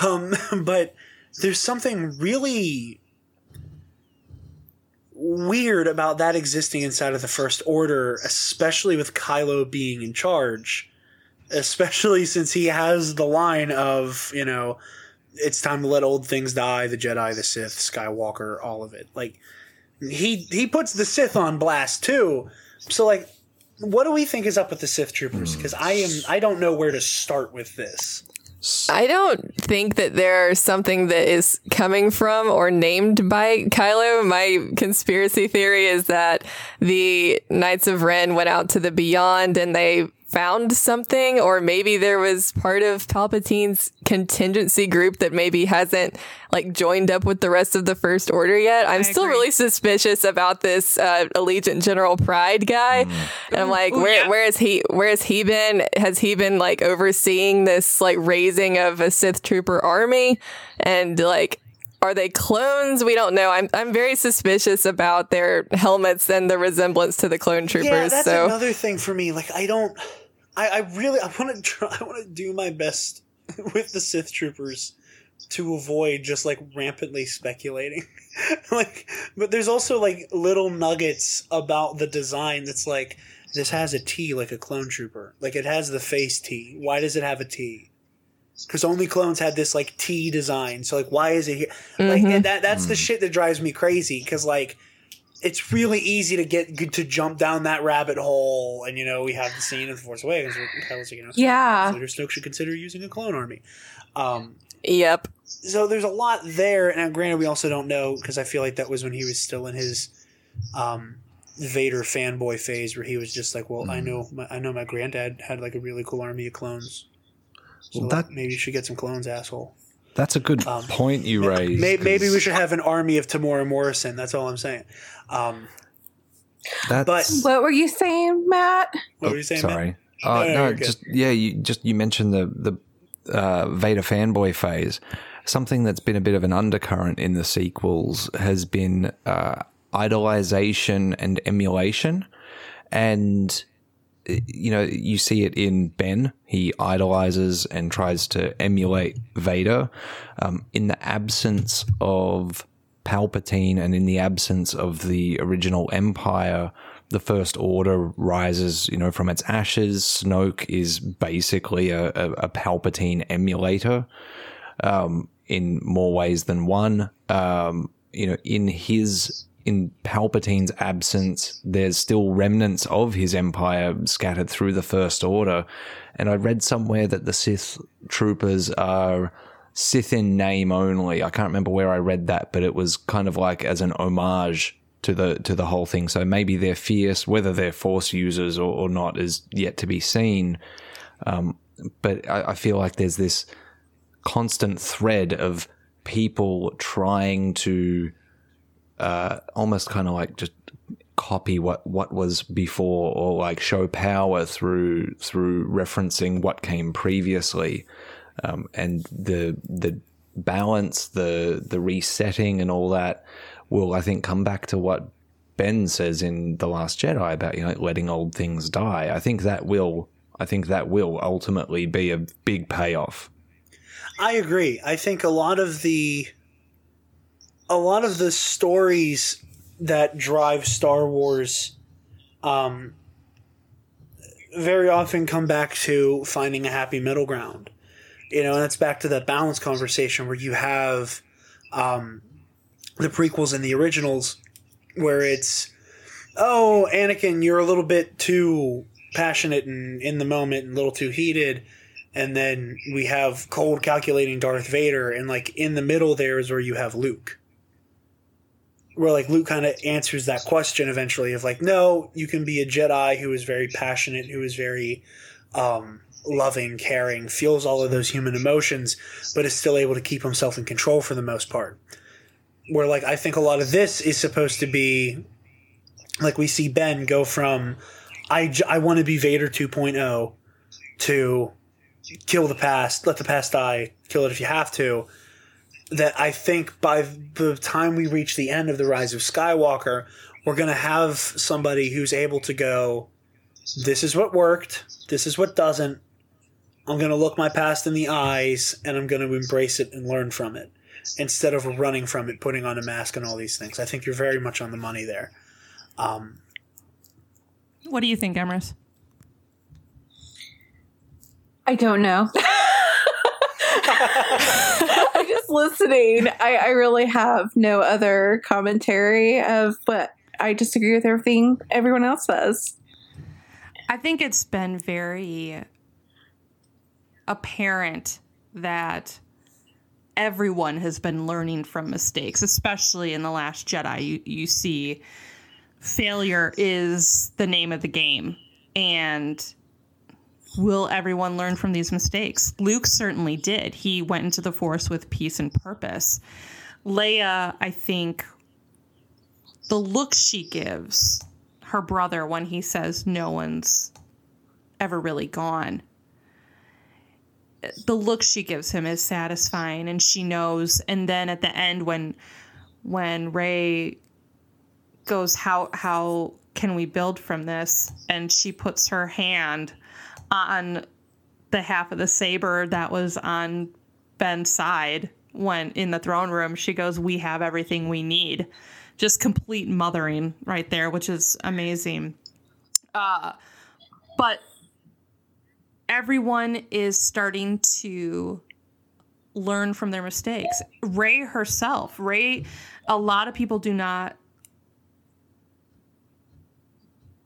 Um, but there's something really weird about that existing inside of the First Order, especially with Kylo being in charge, especially since he has the line of, you know, it's time to let old things die, the Jedi, the Sith, Skywalker, all of it. Like, he he puts the Sith on blast too. So, like, what do we think is up with the Sith Troopers? Because I am I don't know where to start with this. I don't think that there's something that is coming from or named by Kylo. My conspiracy theory is that the Knights of Ren went out to the Beyond and they found something, or maybe there was part of Palpatine's contingency group that maybe hasn't like joined up with the rest of the First Order yet. I'm I still agree. really suspicious about this uh, Allegiant General Pride guy. Mm. And I'm like, Ooh, where yeah. where is he? Where has he been? Has he been like overseeing this like raising of a Sith Trooper army? And like, are they clones? We don't know. I'm I'm very suspicious about their helmets and the resemblance to the clone troopers. Yeah, that's so. another thing for me. Like, I don't. I, I really I want to try. I want to do my best with the Sith troopers to avoid just like rampantly speculating. Like, but there's also like little nuggets about the design that's like, this has a T like a clone trooper. Like, it has the face T. Why does it have a T? Because only clones had this like T design, so like, why is it here? Like, mm-hmm. and that that's the shit that drives me crazy. Because like, it's really easy to get to jump down that rabbit hole, and you know, we have the scene in Force Awakens where it tells you, you know, yeah, Snoke should consider using a clone army. Um, yep. So there's a lot there, and granted, we also don't know, because I feel like that was when he was still in his um, Vader fanboy phase, where he was just like, well, mm. I know, my, I know, my granddad had like a really cool army of clones. So well, that, maybe you should get some clones, asshole. That's a good um, point you raised. Maybe, maybe we should have an army of Tamora Morrison. That's all I'm saying. Um, but what were you saying, Matt? What oh, were you saying? Sorry. Matt? Uh, no, no, no just good. yeah. You just you mentioned the the uh, Vader fanboy phase. Something that's been a bit of an undercurrent in the sequels has been uh, idolization and emulation, and. You know, you see it in Ben. He idolizes and tries to emulate Vader. Um, in the absence of Palpatine and in the absence of the original Empire, the First Order rises, you know, from its ashes. Snoke is basically a, a, a Palpatine emulator um, in more ways than one. Um, you know, in his... In Palpatine's absence, there's still remnants of his empire scattered through the First Order. And I read somewhere that the Sith troopers are Sith in name only. I can't remember where I read that, but it was kind of like as an homage to the to the whole thing. So maybe they're fierce, whether they're Force users or, or not is yet to be seen. Um, but I, I feel like there's this constant thread of people trying to... Uh, almost kind of like just copy what, what was before, or like show power through through referencing what came previously, um, and the the balance, the the resetting, and all that will, I think, come back to what Ben says in The Last Jedi about, you know, letting old things die. I think that will, I think that will ultimately be a big payoff. I agree. I think a lot of the. A lot of the stories that drive Star Wars um, very often come back to finding a happy middle ground. You know, and that's back to that balance conversation where you have um, the prequels and the originals where it's, oh, Anakin, you're a little bit too passionate and in the moment and a little too heated. And then we have cold, calculating Darth Vader. And like in the middle there is where you have Luke. Where like Luke kind of answers that question eventually of like, no, you can be a Jedi who is very passionate, who is very um, loving, caring, feels all of those human emotions, but is still able to keep himself in control for the most part. Where like I think a lot of this is supposed to be like we see Ben go from I, I want to be Vader two point oh to kill the past, let the past die, kill it if you have to. That I think by the time we reach the end of The Rise of Skywalker, we're going to have somebody who's able to go, this is what worked, this is what doesn't, I'm going to look my past in the eyes, and I'm going to embrace it and learn from it, instead of running from it, putting on a mask and all these things. I think you're very much on the money there. Um, what do you think, Emrys? I don't know. I'm just listening. I, I really have no other commentary of what I disagree with everything everyone else says. I think it's been very apparent that everyone has been learning from mistakes, especially in The Last Jedi. You, you see failure is the name of the game. And will everyone learn from these mistakes? Luke certainly did. He went into the Force with peace and purpose. Leia, I think, the look she gives her brother when he says no one's ever really gone, the look she gives him is satisfying, and she knows. And then at the end, when when Rey goes, how how can we build from this? And she puts her hand on the half of the saber that was on Ben's side when in the throne room. She goes, we have everything we need. Just complete mothering right there, which is amazing. Uh, but everyone is starting to learn from their mistakes. Rey herself. Rey, a lot of people do not...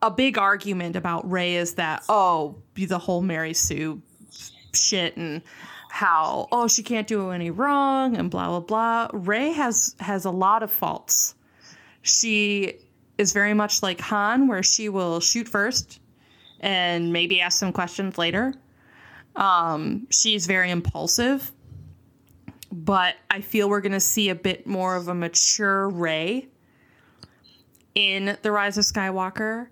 A big argument about Rey is that, oh, the whole Mary Sue shit and how, oh, she can't do any wrong and blah, blah, blah. Rey has, has a lot of faults. She is very much like Han, where she will shoot first and maybe ask some questions later. Um, she's very impulsive. But I feel we're going to see a bit more of a mature Rey in The Rise of Skywalker.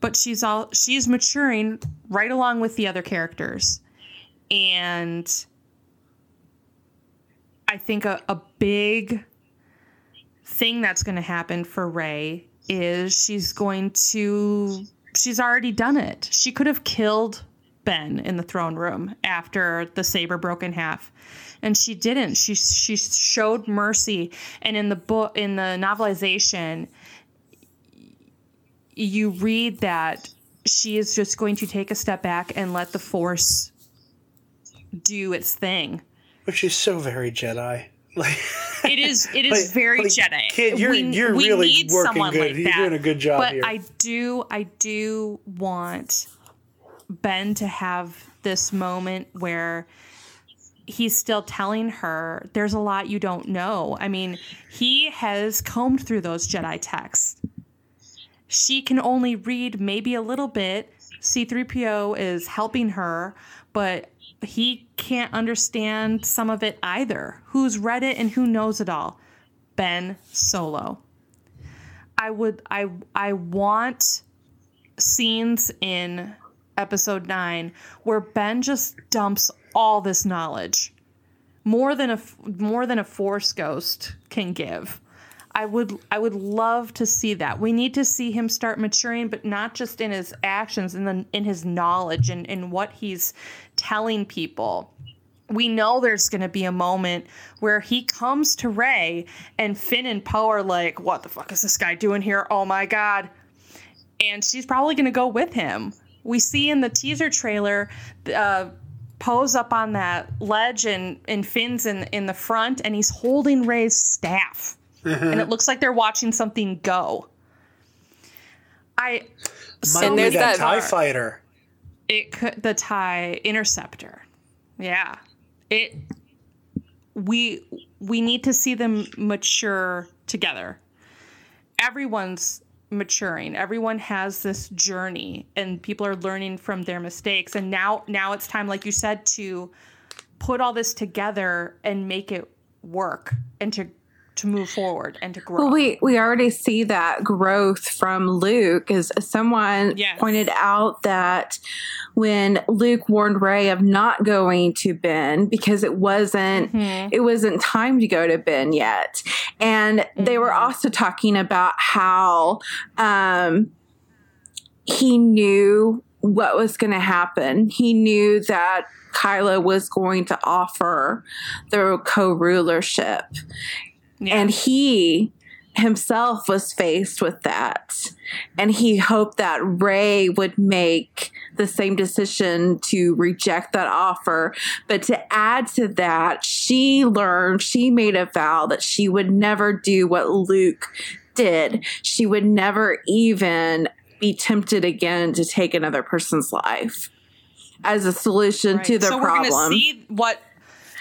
But she's all she's maturing right along with the other characters. And I think a, a big thing that's going to happen for Rey is she's going to she's already done it. She could have killed Ben in the throne room after the saber broke in half, and she didn't. She she showed mercy. And in the book, in the novelization, you read that she is just going to take a step back and let the Force do its thing, which is so very Jedi. Like, it is. It is like, very like, Jedi. Kid, you're we, you're we really need working someone good. Like you're that. Doing a good job. But here. I do. I do want Ben to have this moment where he's still telling her, "There's a lot you don't know." I mean, he has combed through those Jedi texts. She can only read maybe a little bit. C three P O is helping her, but he can't understand some of it either. Who's read it and who knows it all? Ben Solo. I would I I want scenes in episode nine where Ben just dumps all this knowledge. More than a more than a Force ghost can give. I would I would love to see that. We need to see him start maturing, but not just in his actions, in the in his knowledge and in what he's telling people. We know there's going to be a moment where he comes to Rey and Finn and Poe are like, "What the fuck is this guy doing here? Oh my god!" And she's probably going to go with him. We see in the teaser trailer, uh, Poe's up on that ledge and and Finn's in in the front, and he's holding Rey's staff. Mm-hmm. And it looks like they're watching something go. I so and there's that TIE fighter. It could the TIE interceptor. Yeah. It we we need to see them mature together. Everyone's maturing. Everyone has this journey and people are learning from their mistakes, and now now it's time, like you said, to put all this together and make it work and to to move forward and to grow. Well, we, we already see that growth from Luke. As someone yes. pointed out that when Luke warned Rey of not going to Ben because it wasn't, mm-hmm. it wasn't time to go to Ben yet. And mm-hmm. they were also talking about how um, he knew what was going to happen. He knew that Kylo was going to offer the co-rulership. Yeah. And he himself was faced with that. And he hoped that Rey would make the same decision to reject that offer. But to add to that, she learned, she made a vow that she would never do what Luke did. She would never even be tempted again to take another person's life as a solution right. to their so problem. So we're going to see what,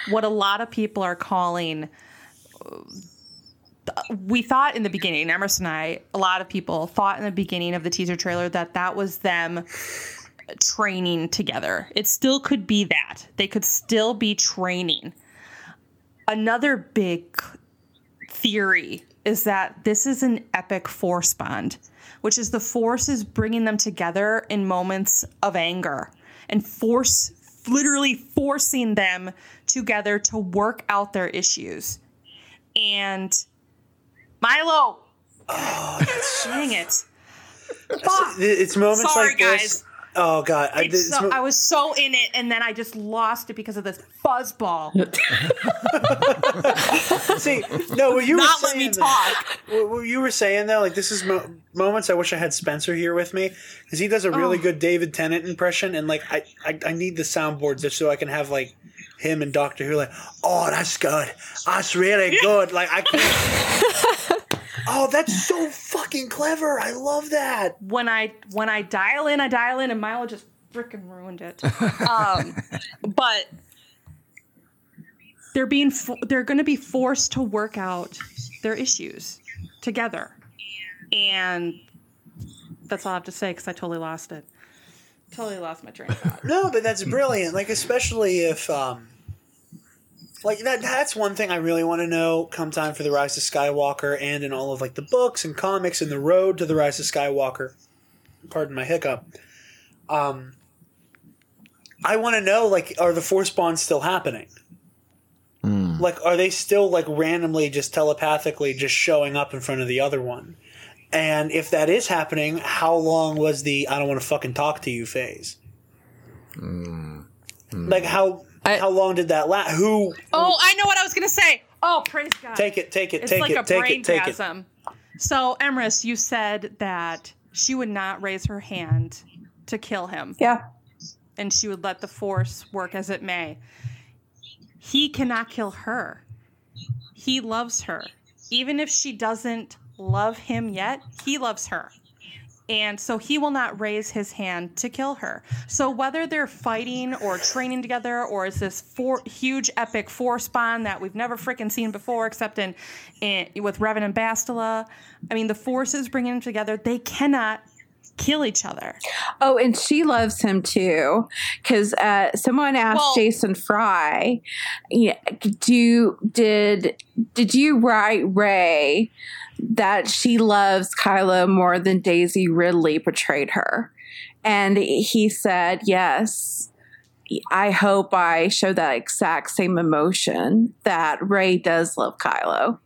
what a lot of people are calling... We thought in the beginning, Emerson and I, a lot of people thought in the beginning of the teaser trailer that that was them training together. It still could be that. They could still be training. Another big theory is that this is an epic force bond, which is the force is bringing them together in moments of anger and force, literally forcing them together to work out their issues. And Milo, oh, that's dang it. Fuck. It's moments Sorry, like guys. this. Oh, God. I, so, mo- I was so in it, and then I just lost it because of this fuzzball. See, no, what you Not were saying... Not let me talk. That, what you were saying, though, like, this is mo- moments I wish I had Spencer here with me, because he does a really oh. good David Tennant impression, and, like, I, I, I need the soundboard just so I can have, like, him and Doctor Who, like, oh, that's good. That's really good. Like, I can't... Oh, that's so fucking clever. I love that. When I when I dial in, I dial in, and Milo just frickin' ruined it. Um, but they're being fo- they're going to be forced to work out their issues together. And that's all I have to say, cuz I totally lost it. Totally lost my train of thought. No, but that's brilliant. Like, especially if um Like, that that's one thing I really want to know come time for The Rise of Skywalker, and in all of, like, the books and comics and the road to The Rise of Skywalker. Pardon my hiccup. Um, I want to know, like, are the Force bonds still happening? Mm. Like, are they still, like, randomly just telepathically just showing up in front of the other one? And if that is happening, how long was the I don't want to fucking talk to you phase? Mm. Mm. Like, how... I, How long did that last? Who? Oh, I know what I was going to say. Oh, praise God. Take it, take it, it's take like it, a take it, take chasm. it. So, Emrys, you said that she would not raise her hand to kill him. Yeah. And she would let the force work as it may. He cannot kill her. He loves her. Even if she doesn't love him yet, he loves her. And so he will not raise his hand to kill her. So whether they're fighting or training together, or is this for, huge epic force bond that we've never freaking seen before, except in, in with Revan and Bastila, I mean, the force is bringing them together. They cannot kill each other. Oh, and she loves him too, because uh, someone asked well, Jason Fry, yeah, do did did you write Rey that she loves Kylo more than Daisy Ridley portrayed her? And he said, yes, I hope I show that exact same emotion that Rey does love Kylo.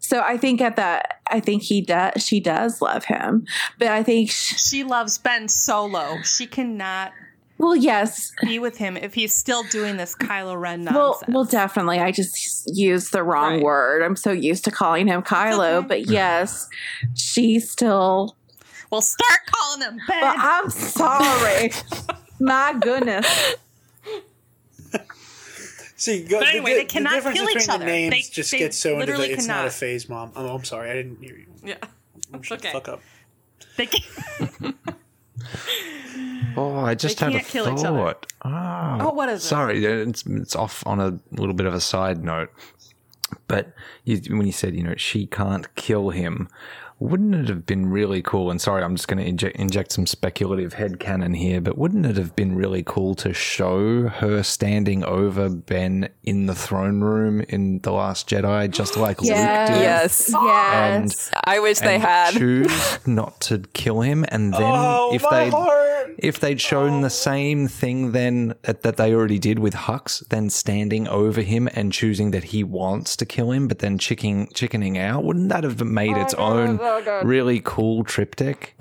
So I think at that, I think he does, she does love him, but I think she, she loves Ben Solo. She cannot. Well, yes, be with him if he's still doing this Kylo Ren nonsense. Well, well, definitely. I just used the wrong right. word. I'm so used to calling him Kylo, okay. But yes, she still. Well, start calling him Ben. Well, I'm sorry. My goodness. See, go, but anyway, the, they cannot the difference kill between each other. The names they, just they get so into the, it's cannot. Not a phase, Mom. Oh, I'm sorry, I didn't hear you. Yeah, I'm shut okay. the fuck up. They can't. Oh, I just had a thought. Oh, oh, what is it? Sorry, it's, it's off on a little bit of a side note. But you, when you said, you know, she can't kill him, wouldn't it have been really cool? And sorry, I'm just going to inject, inject some speculative headcanon here, but wouldn't it have been really cool to show her standing over Ben in the throne room in The Last Jedi, just like yes, Luke did? Yes, yes. And, I wish and they had. Choose not to kill him, and then oh, if they if they'd shown oh. the same thing then that, that they already did with Hux, then standing over him and choosing that he wants to kill him, but then chicken, chickening out, wouldn't that have made oh, its no. own? Oh, really cool triptych.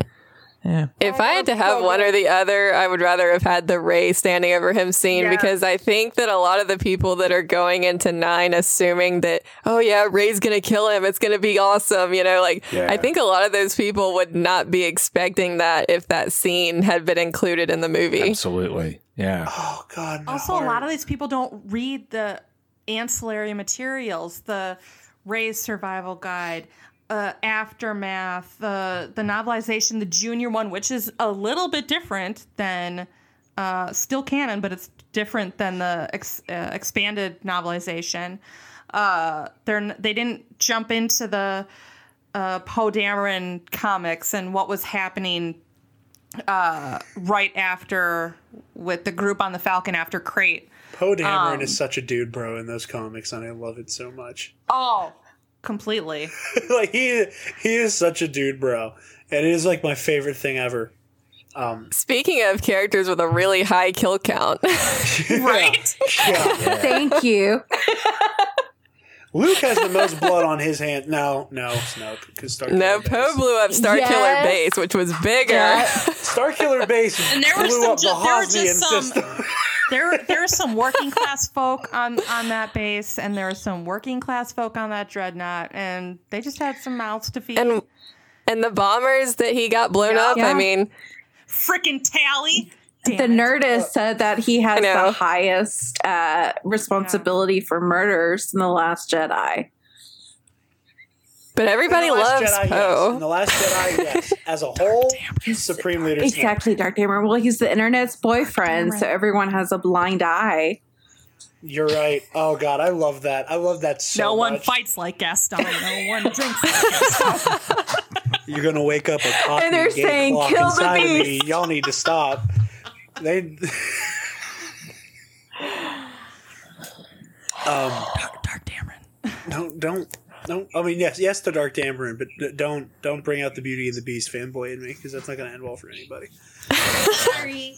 Yeah. If I had to have one or the other, I would rather have had the Rey standing over him scene, yeah. because I think that a lot of the people that are going into nine assuming that, oh yeah, Rey's gonna kill him, it's gonna be awesome, you know, like yeah. I think a lot of those people would not be expecting that if that scene had been included in the movie. Absolutely. Yeah. Oh God. Also, heart. a lot of these people don't read the ancillary materials, the Rey's survival guide. Uh, Aftermath, uh, the novelization, the junior one, which is a little bit different than uh, still canon, but it's different than the ex- uh, expanded novelization. Uh, they're, they didn't jump into the uh, Poe Dameron comics and what was happening uh, right after with the group on the Falcon after Crate. Poe Dameron um, is such a dude bro in those comics, and I love it so much. Oh, completely. Like he he is such a dude bro, and it is like my favorite thing ever. Um, Speaking of characters with a really high kill count, right? Yeah. Yeah. Thank you. Luke has the most blood on his hand. No, no, Snoke. Because Star no, Poe blew up Starkiller yes. Base, which was bigger. Yeah. Starkiller Base and there blew some, up the Hosnian system. There, there were some working class folk on, on that base, and there were some working class folk on that dreadnought, and they just had some mouths to feed. And, and the bombers that he got blown yeah. up, yeah. I mean... Frickin' tally. Damn the it. Nerdist said that he has the highest uh, responsibility yeah. for murders in The Last Jedi. But everybody loves Poe. Yes. In The Last Jedi, yes. As a whole, supreme leader. Exactly, Darth Dameron. Well, he's the internet's boyfriend, so everyone has a blind eye. You're right. Oh, God, I love that. I love that so much. No one much. fights like Gaston. No one drinks like Gaston. You're going to wake up a coffee and they're saying, kill the beast. Me. Y'all need to stop. They... um, Dark, Dark Dameron. No, don't, don't. I mean, yes, yes to Dark Dameron, but don't, don't bring out the Beauty and the Beast fanboy in me, because that's not going to end well for anybody. Sorry.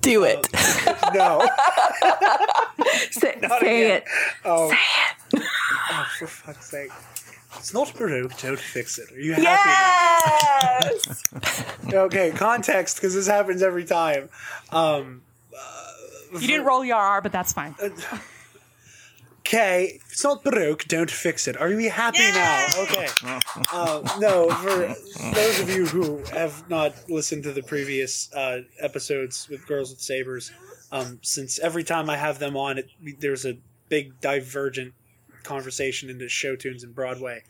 Do it. Uh, no. Say, say it. Oh. Say it. Oh, for fuck's sake. It's not Baroque, don't fix it. Are you happy yes! now? Yes! Okay, context, because this happens every time. Um, uh, you for, didn't roll your R, but that's fine. Okay, it's not Baroque, don't fix it. Are you happy Yay! Now? Okay. Uh, no, for those of you who have not listened to the previous uh, episodes with Girls with Sabers, um, since every time I have them on, it, there's a big divergent conversation into show tunes and Broadway.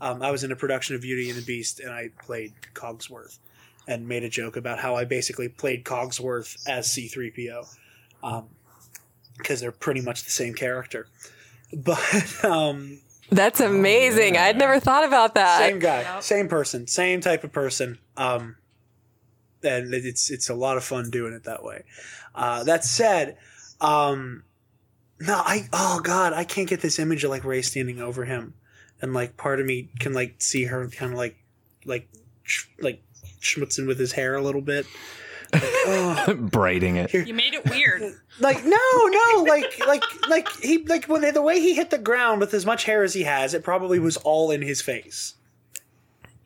Um, I was in a production of Beauty and the Beast, and I played Cogsworth, and made a joke about how I basically played Cogsworth as C three P O, um, because they're pretty much the same character. But um, that's amazing. Yeah. I'd never thought about that. Same guy, nope. Same person, same type of person, um, and it's it's a lot of fun doing it that way. Uh, that said. Um, No, I, oh God, I can't get this image of like Rey standing over him. And like part of me can like see her kind of like, like, sh- like schmutzing with his hair a little bit. Like, oh. Braiding it. Here. You made it weird. Like, no, no, like, like, like he, like when they, the way he hit the ground with as much hair as he has, it probably was all in his face.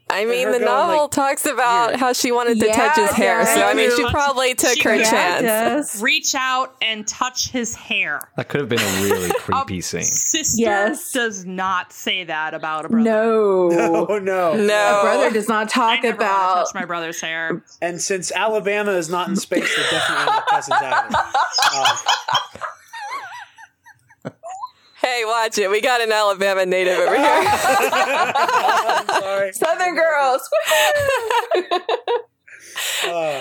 I mean, the going, novel like, talks about yeah. how she wanted to yeah, touch his hair, yeah, so I mean, she probably took she her chance. Reach out and touch his hair. That could have been a really creepy a scene. Sister yes. does not say that about a brother. No, no, no. no. A brother does not talk I about touch my brother's hair. And since Alabama is not in space, they're definitely not cousins out of it. Hey, watch it. We got an Alabama native over here. I'm sorry. Southern girls. uh,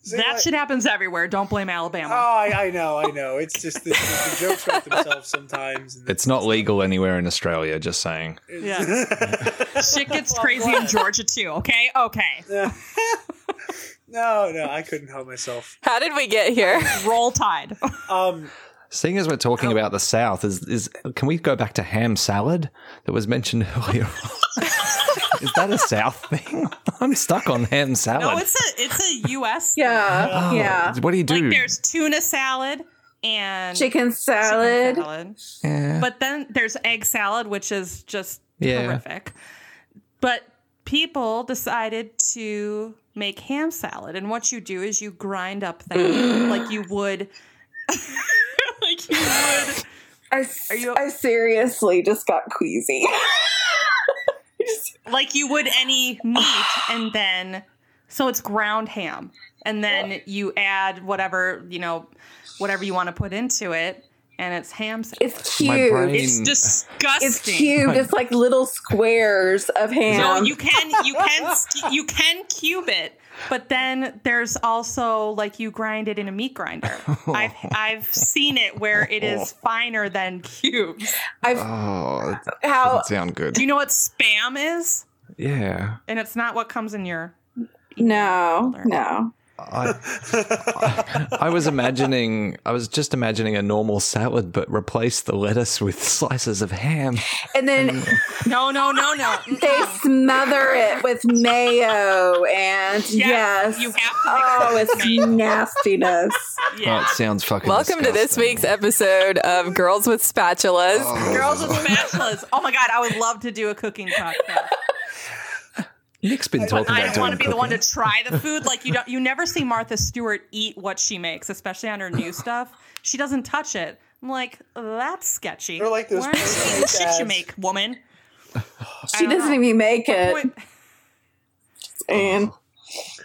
so that like, shit happens everywhere. Don't blame Alabama. Oh, I, I know. I know. It's just the, the jokes about themselves sometimes. And it's not stuff. legal anywhere in Australia, just saying. Yeah. Shit gets crazy in Georgia, too. Okay? Okay. Yeah. No, no. I couldn't help myself. How did we get here? Roll Tide. Um... Seeing as we're talking oh. about the South, is is can we go back to ham salad that was mentioned earlier? Is that a South thing? I'm stuck on ham salad. No, it's a it's a U S yeah, thing. Oh, yeah. What do you do? Like there's tuna salad and chicken salad. Chicken salad. Yeah. But then there's egg salad, which is just yeah. horrific. But people decided to make ham salad, and what you do is you grind up that like you would. Like you would. I, are you, I seriously just got queasy. Just, like you would any meat, and then so it's ground ham, and then yeah. you add whatever you know, whatever you want to put into it, and it's ham salad. It's cubed. Brain, it's disgusting. It's cubed. It's like little squares of ham. No, you can you can you can cube it. But then there's also like you grind it in a meat grinder. I've I've seen it where it is finer than cubes. I've, oh, that how, doesn't sound good. Do you know what Spam is? Yeah. And it's not what comes in your No, no. I, I was imagining, I was just imagining a normal salad, but replace the lettuce with slices of ham. And then, no, no, no, no. They smother it with mayo and yes. yes. You have to oh, it's mayo. Nastiness. Yeah. Oh, it sounds fucking Welcome disgusting. To this week's episode of Girls with Spatulas. Oh. Girls with Spatulas. Oh my God, I would love to do a cooking podcast. Nick's been talking about I don't want to be cooking. The one to try the food. Like you don't, you never see Martha Stewart eat what she makes, especially on her new stuff. She doesn't touch it. I'm like, that's sketchy. Or like those shit you make, woman. She doesn't know. Even make it. And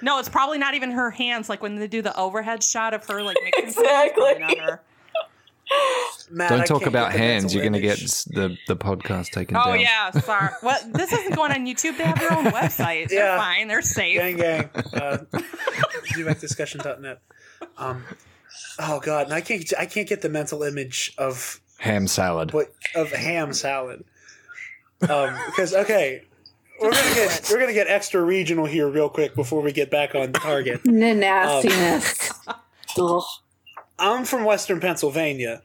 no, it's probably not even her hands. Like when they do the overhead shot of her, like making exactly. On her. Matt, don't I talk about hands. You're going to get the, the podcast taken oh, down. Oh, yeah. Sorry. Well, this isn't going on YouTube. They have their own website. Yeah. They're fine. They're safe. Gang, gang. Uh, G Mac Discussion dot net. Um, oh, God. And I can't, I can't get the mental image of ham salad. What, of ham salad. Um, because, okay. We're gonna get we're gonna get extra regional here real quick before we get back on target. The nastiness. Um, I'm from Western Pennsylvania.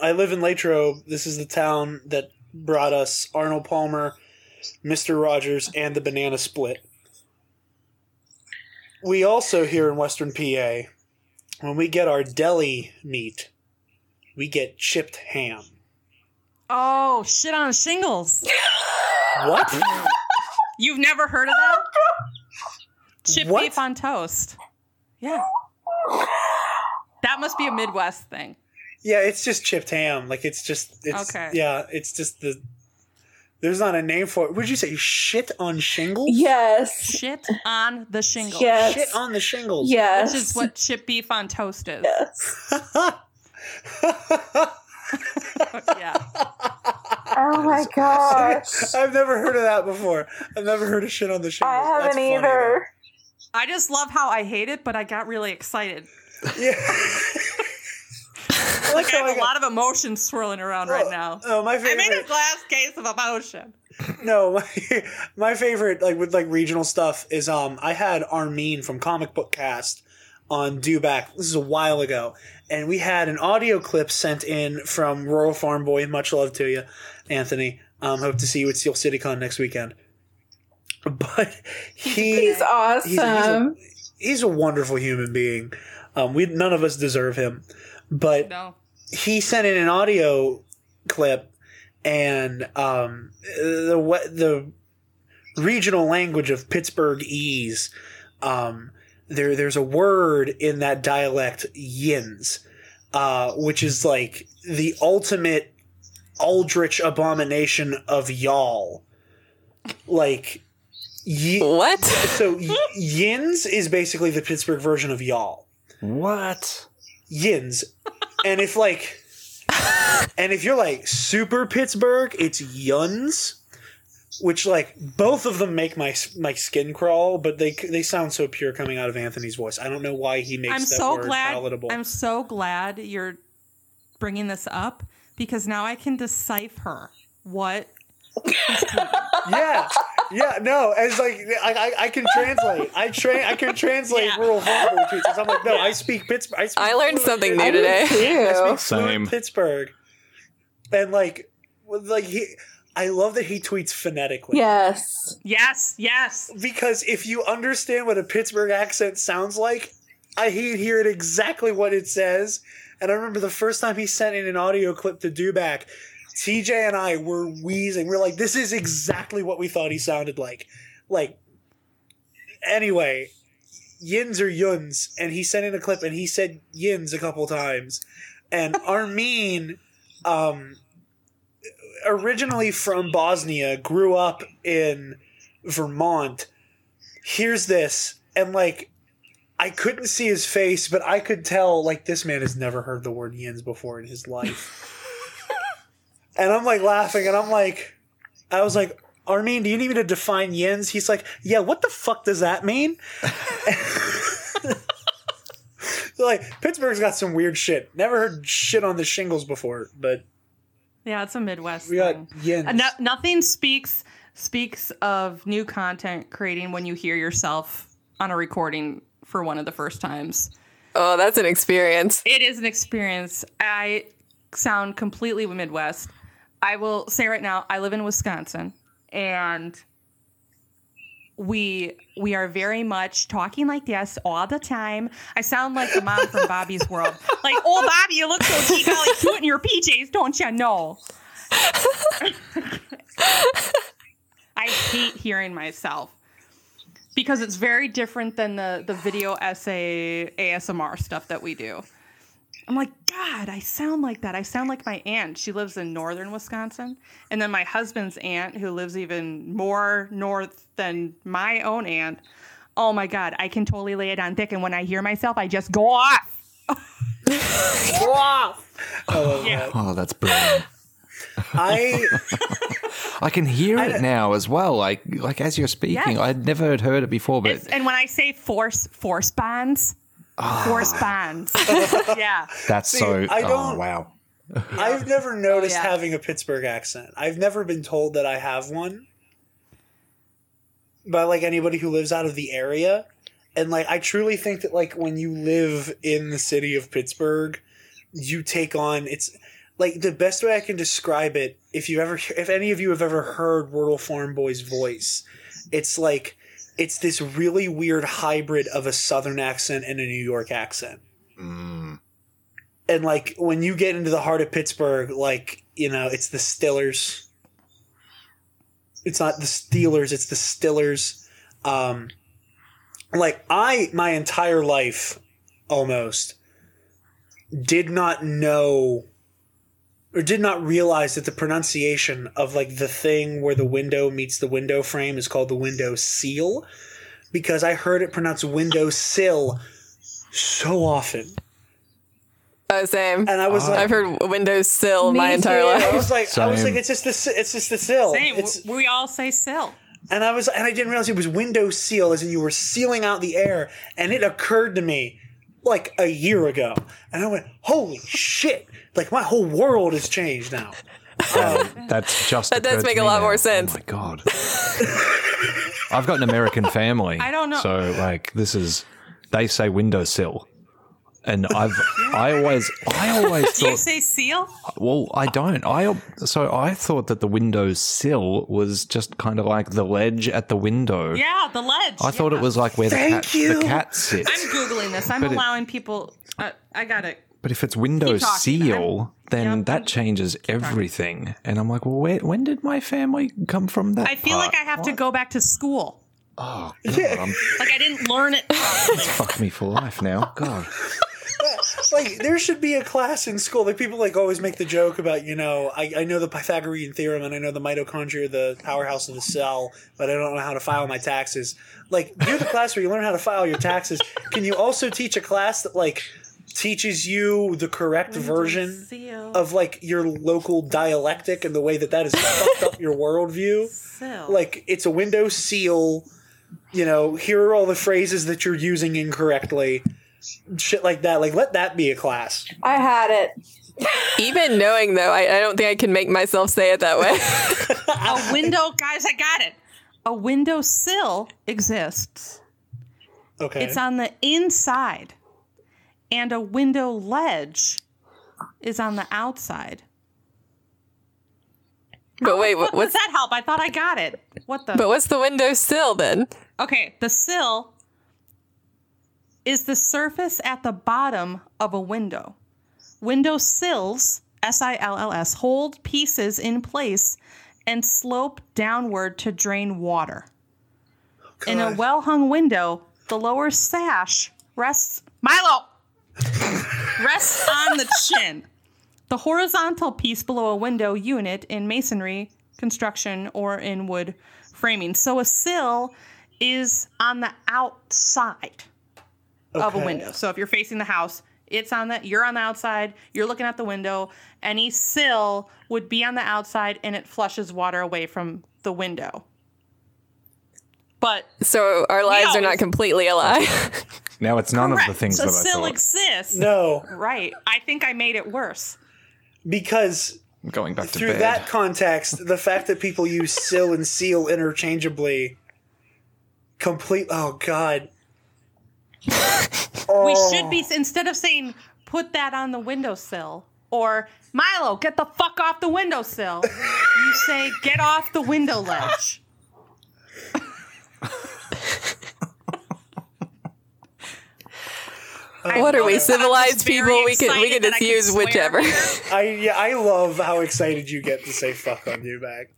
I live in Latrobe. This is the town that brought us Arnold Palmer, Mister Rogers, and the banana split. We also here in Western P A, when we get our deli meat, we get chipped ham. Oh, shit on shingles. What? You've never heard of that? Chipped what? Beef on toast. Yeah. That must be a Midwest thing. Yeah, it's just chipped ham. Like, it's just... It's, okay. Yeah, it's just the... There's not a name for it. What did you say? Shit on shingles? Yes. Shit on the shingles. Yes. Shit on the shingles. Yes. Which is what chip beef on toast is. Yes. Yeah. Oh, my gosh. I've never heard of that before. I've never heard of shit on the shingles. I haven't That's either. Funny. I just love how I hate it, but I got really excited. Yeah. Like I have like a lot a, of emotions swirling around oh, right now. Oh, my favorite! I made a glass case of emotion. No, my, my favorite, like with like regional stuff, is um I had Armin from Comic Book Cast on Due Back. This is a while ago, and we had an audio clip sent in from Rural Farm Boy. Much love to you, Anthony. Um, hope to see you at Steel CityCon next weekend. But he, he's awesome. He's a, he's, a, he's a wonderful human being. Um, we none of us deserve him, but. No. He sent in an audio clip, and um, the the regional language of Pittsburghese. Um, there there's a word in that dialect, yins, uh, which is like the ultimate eldritch abomination of y'all. Like y- what? So yins is basically the Pittsburgh version of y'all. What? Yins. And if like, and if you're like super Pittsburgh, it's yuns, which like both of them make my my skin crawl. But they they sound so pure coming out of Anthony's voice. I don't know why he makes I'm that so word glad, palatable. I'm so glad you're bringing this up because now I can decipher what. yeah, yeah, no. It's like I, I, I can translate. I train. I can translate yeah. rural farm boy tweets. I'm like, no, I speak Pittsburgh. I, speak I learned something new today. I speak Same. Pittsburgh, and like, like he. I love that he tweets phonetically. Yes, yes, yes. Because if you understand what a Pittsburgh accent sounds like, I hear it exactly what it says. And I remember the first time he sent in an audio clip to Dewback. T J and I were wheezing. We're like, this is exactly what we thought he sounded like. Like, anyway, yins or yuns. And he sent in a clip and he said yins a couple times. And Armin, um, originally from Bosnia, grew up in Vermont, hears this. And, like, I couldn't see his face, but I could tell, like, this man has never heard the word yins before in his life. And I'm like laughing, and I'm like, I was like, Armin, do you need me to define yins? He's like, yeah, what the fuck does that mean? So like, Pittsburgh's got some weird shit. Never heard shit on the shingles before, but. Yeah, it's a Midwest we thing. We got yins. Uh, no, nothing speaks speaks of new content creating when you hear yourself on a recording for one of the first times. Oh, that's an experience. It is an experience. I sound completely Midwest. I will say right now, I live in Wisconsin, and we we are very much talking like this all the time. I sound like the mom from Bobby's World. Like, oh, Bobby, you look so deep, like cute in your P Js, don't you know? I hate hearing myself because it's very different than the, the video essay A S M R stuff that we do. I'm like, God, I sound like that. I sound like my aunt. She lives in northern Wisconsin. And then my husband's aunt, who lives even more north than my own aunt. Oh, my God. I can totally lay it on thick. And when I hear myself, I just go off. Go off. Oh, yeah. Oh, that's brilliant. I I can hear I, it now as well. Like, like as you're speaking. Yes. I'd never heard it before. But it's, and when I say force, force bonds. Oh. Force bonds. Yeah. That's See, so, I don't, oh, wow. I've never noticed oh, yeah. having a Pittsburgh accent. I've never been told that I have one by, like, anybody who lives out of the area. And, like, I truly think that, like, when you live in the city of Pittsburgh, you take on, it's, like, the best way I can describe it, if you ever, if any of you have ever heard Wordle Farm Boy's voice, it's like, it's this really weird hybrid of a Southern accent and a New York accent. Mm. And, like, when you get into the heart of Pittsburgh, like, you know, it's the Stillers. It's not the Steelers. It's the Stillers. Um, like, I, my entire life, almost, did not know or did not realize that the pronunciation of, like, the thing where the window meets the window frame is called the window seal, because I heard it pronounced window sill so often. Oh, same. And I was oh. like, I've heard window sill my entire too. life. I was like, same. I was like, it's just the, it's just the sill. Same. It's, we all say sill. And I was, and I didn't realize it was window seal, as in you were sealing out the air. And it occurred to me like a year ago, and I went, holy shit. Like, my whole world has changed now. Um, that's just that does make a lot now. more sense. Oh my God. I've got an American family. I don't know. So, like, this is, they say windowsill, and I've I always I always thought. Do you say seal? Well, I don't. I so I thought that the windowsill was just kind of like the ledge at the window. Yeah, the ledge. I yeah. thought it was like where the cat, the cat sits. I'm googling this. I'm but allowing it, people. Uh, I got it. But if it's window seal, then yeah, that changes everything. Talking. And I'm like, well, wait, when did my family come from that I feel part? like I have what? to go back to school. Oh, God. Yeah. Like, I didn't learn it. It's fucked me for life now. God. Like, there should be a class in school. Like, people, like, always make the joke about, you know, I, I know the Pythagorean theorem, and I know the mitochondria, the powerhouse of the cell, but I don't know how to file my taxes. Like, you're the class where you learn how to file your taxes. Can you also teach a class that, like, teaches you the correct version of, like, your local dialectic and the way that that has fucked up your worldview? So. Like, it's a window seal. You know, here are all the phrases that you're using incorrectly. Shit like that. Like, let that be a class. I had it. Even knowing, though, I, I don't think I can make myself say it that way. A window, guys, I got it. A window sill exists. Okay. It's on the inside. And a window ledge is on the outside. But wait, what, what's, does that help? I thought I got it. What the? But what's the window sill then? Okay, the sill is the surface at the bottom of a window. Window sills, S I L L S, hold pieces in place and slope downward to drain water. God. In a well-hung window, the lower sash rests... Milo! Rests on the chin. The horizontal piece below a window unit in masonry construction or in wood framing. So a sill is on the outside okay. of a window. So if you're facing the house, it's on the you're on the outside, you're looking at the window. Any sill would be on the outside, and it flushes water away from the window. But so our lives always, are not completely alike. Now it's none Correct. of the things so that I thought. So still exists. No. Right. I think I made it worse. Because I'm going back to bed. Through that context, the fact that people use sill and seal interchangeably, complete. Oh God. Oh. We should be, instead of saying put that on the windowsill or Milo, get the fuck off the windowsill, you say get off the window ledge. I what are we, civilized people? We can we can just use can whichever. I yeah, I love how excited you get to say fuck on your back.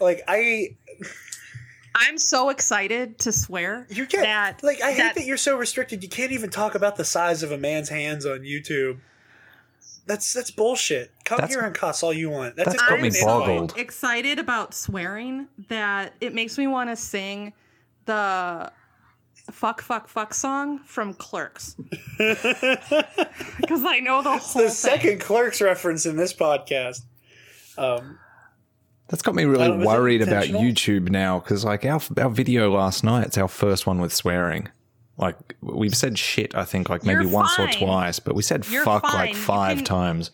Like I, I'm so excited to swear. You get that, like I that, hate that you're so restricted. You can't even talk about the size of a man's hands on YouTube. That's that's bullshit. Come that's, here and cuss all you want. That's, that's got me boggled. I'm so excited about swearing that it makes me want to sing the fuck fuck fuck song from Clerks because I know the it's whole the thing. Second Clerks reference in this podcast. Um that's got me really worried about YouTube now, because like our our video last night, it's our first one with swearing. Like we've said shit I think like maybe once or twice, but we said You're fuck fine. Like five can, times.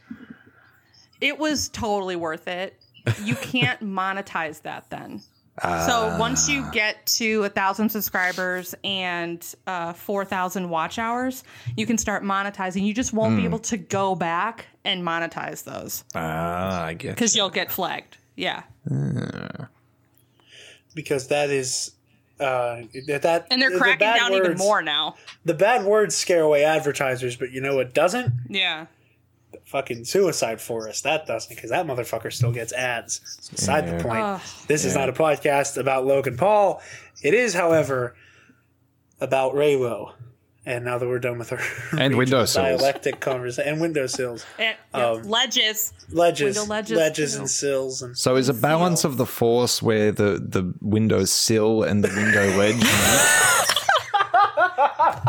It was totally worth it. You can't monetize that then. So once you get to a thousand subscribers and uh, four thousand watch hours, you can start monetizing. You just won't mm. be able to go back and monetize those. Ah, uh, I get because you'll get flagged. Yeah, uh. because that is uh, that and they're cracking the down words, even more now. The bad words scare away advertisers, but you know what doesn't? Yeah, the fucking Suicide Forest. That doesn't, because that motherfucker still gets ads. It's beside yeah. the point. Uh, this yeah. is not a podcast about Logan Paul. It is, however, about Reylo. And now that we're done with her and windowsills, dialectic conversation, and windowsills, and, yeah, um, ledges, ledges, Window ledges, ledges and sills, and so is a balance seal. Of the force where the the window sill and the window ledge.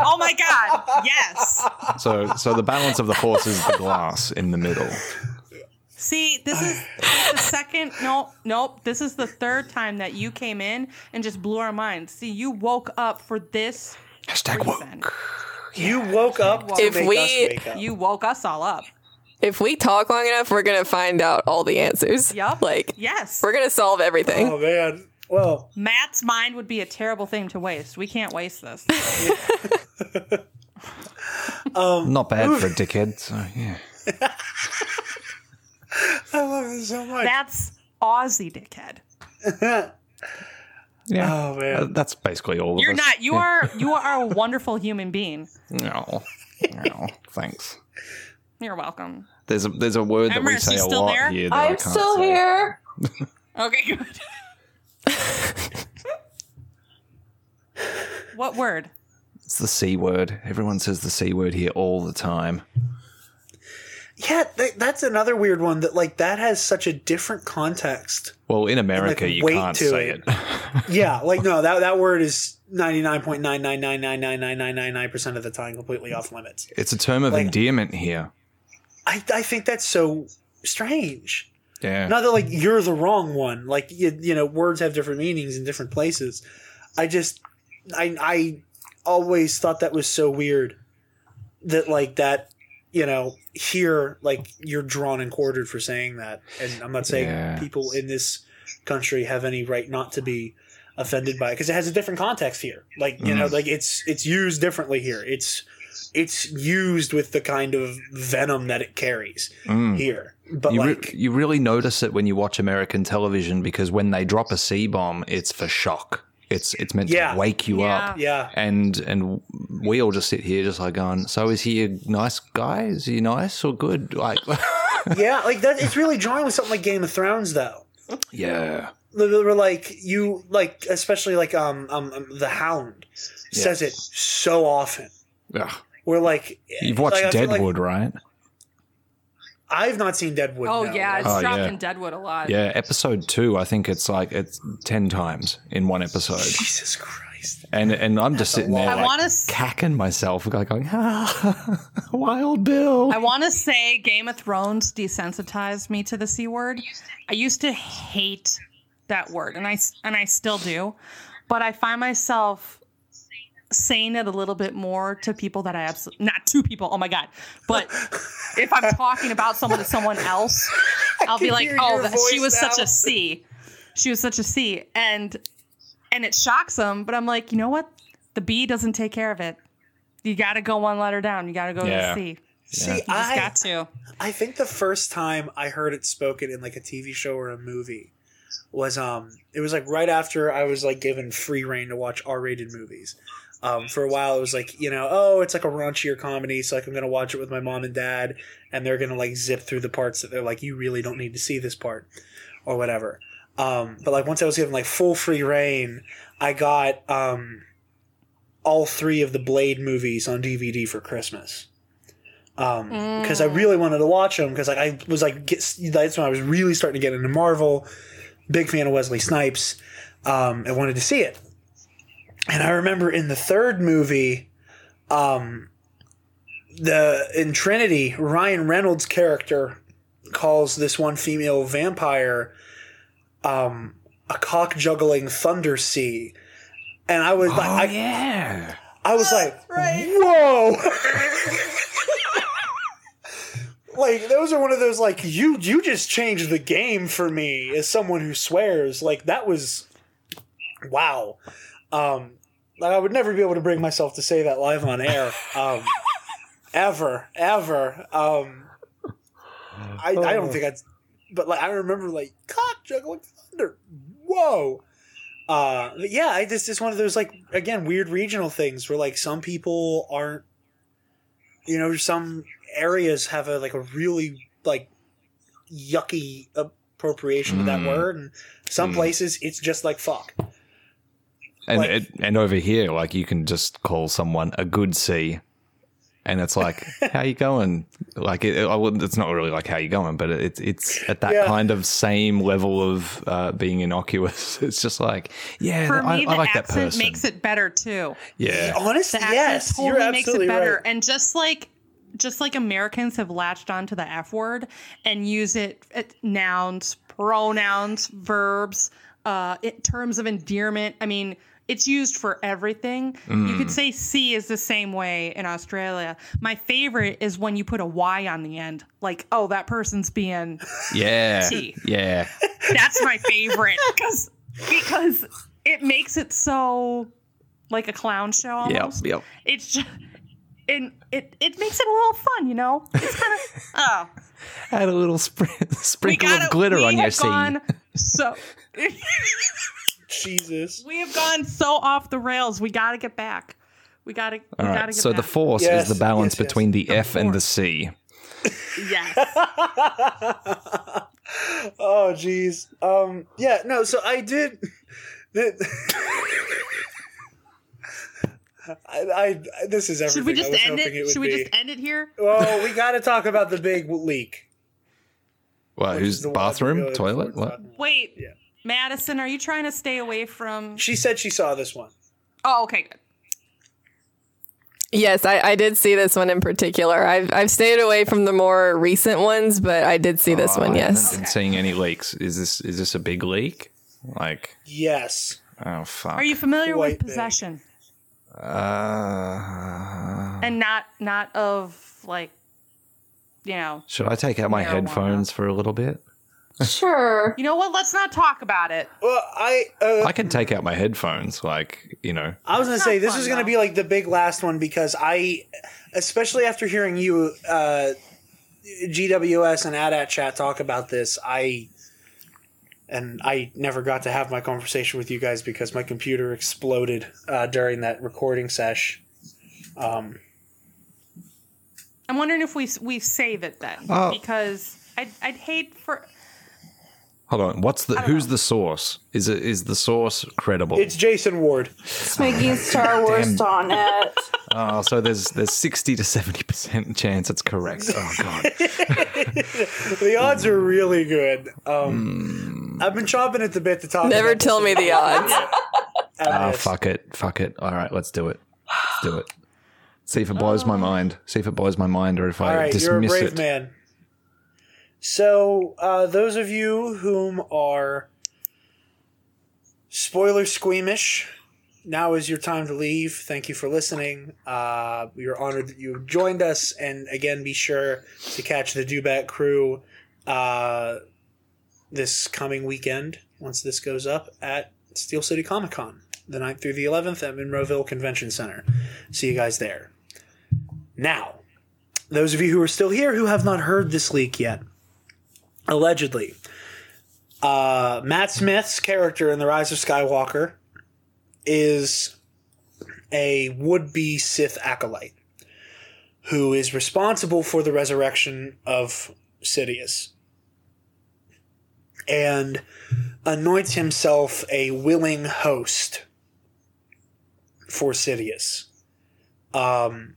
Oh my God! Yes. So, so the balance of the force is the glass in the middle. See, this is the second. Nope, nope. This is the third time that you came in and just blew our minds. See, you woke up for this. Hashtag reason. Woke. Yeah. You woke up. Woke. To if make we, us wake up. You woke us all up. If we talk long enough, we're gonna find out all the answers. Yup. Like yes, we're gonna solve everything. Oh man. Well, Matt's mind would be a terrible thing to waste. We can't waste this. um, Not bad for a dickhead. So yeah. I love this so much. That's Aussie dickhead. Yeah. Oh man. Uh, that's basically all. You're of us. Not. You yeah. are. You are a wonderful human being. No. No. Thanks. You're welcome. There's a there's a word Emrys, that we say a lot there? Here. That I'm I can't still say. Here. Okay. Good. What word? It's the C word. Everyone says the C word here all the time. Yeah, th- that's another weird one that like that has such a different context. Well, in America, and, like, you can't say it. it. Yeah, like no, that that word is ninety-nine point nine nine nine nine nine nine nine nine nine percent of the time completely off limits. It's a term of like, endearment here. I I think that's so strange. Yeah. Not that like you're the wrong one. Like you, you know, words have different meanings in different places. I just, I, I always thought that was so weird that like that, you know, here like you're drawn and quartered for saying that. And I'm not saying yeah. people in this country have any right not to be offended by it because it has a different context here. Like you mm. know, like it's it's used differently here. It's it's used with the kind of venom that it carries mm. here. But you, like, re- you really notice it when you watch American television because when they drop a C-bomb, it's for shock. It's it's meant yeah, to wake you yeah. up. Yeah. And and we all just sit here just like going, so is he a nice guy? Is he nice or good? Like, yeah, like that. It's really drawing with something like Game of Thrones, though. Yeah. We're like you like especially like um um the Hound yeah. says it so often. Yeah. We're like you've watched like, Deadwood, like, right? I've not seen Deadwood. Oh, no. yeah. It's oh, dropped yeah. in Deadwood a lot. Yeah. Episode two, I think it's like it's ten times in one episode. Jesus Christ. And and I'm That's just sitting there I like wanna... cacking myself, going, ah, Wild Bill. I want to say Game of Thrones desensitized me to the C word. I used to hate that word, and I, and I still do. But I find myself saying it a little bit more to people that I absolutely not to people. Oh my God. But if I'm talking about someone to someone else, I'll be like, oh, she was now. such a C. She was such a C. And and it shocks them. But I'm like, you know what? The B doesn't take care of it. You got to go one letter down. You got to go yeah. to the C. Yeah. See, I got to. I think the first time I heard it spoken in like a T V show or a movie was um it was like right after I was like given free reign to watch R-rated movies. Um, for a while, it was like, you know, oh, it's like a raunchier comedy, so like I'm going to watch it with my mom and dad, and they're going to like zip through the parts that they're like, you really don't need to see this part or whatever. Um, but like once I was given like full free reign, I got um, all three of the Blade movies on D V D for Christmas. Um, mm. Because I really wanted to watch them, because like I was like, get, that's when I was really starting to get into Marvel, big fan of Wesley Snipes, um, and wanted to see it. And I remember in the third movie, um, the in Trinity, Ryan Reynolds' character calls this one female vampire um, a cock-juggling Thunder Sea. And I was oh, like... I, yeah. I was That's like, right. whoa! Like, those are one of those, like, you, you just changed the game for me as someone who swears. Like, that was... Wow. Um, I would never be able to bring myself to say that live on air, um, ever, ever. Um, I, I don't think I'd, but like, I remember like cock juggling thunder. Whoa. Uh, but yeah, I just, it's one of those like, again, weird regional things where like some people aren't, you know, some areas have a, like a really like yucky appropriation mm. of that word. And some mm. places it's just like fuck. And like, it, and over here, like, you can just call someone a good C, and it's like, how you going? Like, it, it, it's not really like how you going, but it's it's at that yeah. kind of same level of uh, being innocuous. It's just like, yeah, For I, me, I like that person. The accent makes it better too. Yeah, honestly, yes, totally you're makes absolutely it better. Right. And just like, just like Americans have latched onto the F word and use it at nouns, pronouns, verbs, uh, in terms of endearment. I mean. It's used for everything. Mm. You could say C is the same way in Australia. My favorite is when you put a Y on the end. Like, oh, that person's being yeah. T. Yeah. That's my favorite because because it makes it so like a clown show almost. Yep, yep. It's just, and it, it makes it a little fun, you know? It's kind of, oh. Add a little spr- sprinkle gotta, of glitter on your C. So... Jesus. We have gone so off the rails. We got to get back. We got to get back. So the force yes, is the balance yes, yes. between the, the F force. And the C. Yes. Oh, geez. Um, yeah, no, so I did. I, I This is everything. Should we just end it? it Should we be. just end it here? Well, we got to talk about the big leak. What? Who's the bathroom? Toilet? What? Wait. Yeah. Madison, are you trying to stay away from... She said she saw this one. Oh, okay, good. Yes, I, I did see this one in particular. I've I've stayed away from the more recent ones, but I did see this oh, one, yes. I haven't okay. seen any leaks. Is this is this a big leak? Like... Yes. Oh, fuck. Are you familiar Quite with big. Possession? Uh... And not not of, like, you know... Should I take out my headphones for a little bit? Sure. You know what? Let's not talk about it. Well, I uh, I can take out my headphones, like, you know. I was going to say, this is going to be like the big last one because I, especially after hearing you, uh, G W S and AT-AT Chat talk about this, I, and I never got to have my conversation with you guys because my computer exploded uh, during that recording sesh. Um, I'm wondering if we we save it then uh, because I'd, I'd hate for... Hold on. What's the? Who's know. the source? Is it? Is the source credible? It's Jason Ward. It's making Star Wars on it. Oh, so there's there's sixty to seventy percent chance it's correct. Oh god. The odds are really good. Um, mm. I've been chomping at the bit to talk. Never about tell this. me the odds. Ah, oh, fuck it, fuck it. All right, let's do it. Let's do it. See if it blows oh. my mind. See if it blows my mind, or if All I right, dismiss it. All right, you're a brave it. man. So, uh, those of you whom are spoiler squeamish, now is your time to leave. Thank you for listening. Uh, we are honored that you joined us. And again, be sure to catch the Do Back crew uh, this coming weekend, once this goes up, at Steel City Comic Con, the ninth through the eleventh at Monroeville Convention Center. See you guys there. Now, those of you who are still here who have not heard this leak yet, allegedly, uh, Matt Smith's character in The Rise of Skywalker is a would-be Sith acolyte who is responsible for the resurrection of Sidious and anoints himself a willing host for Sidious. Um,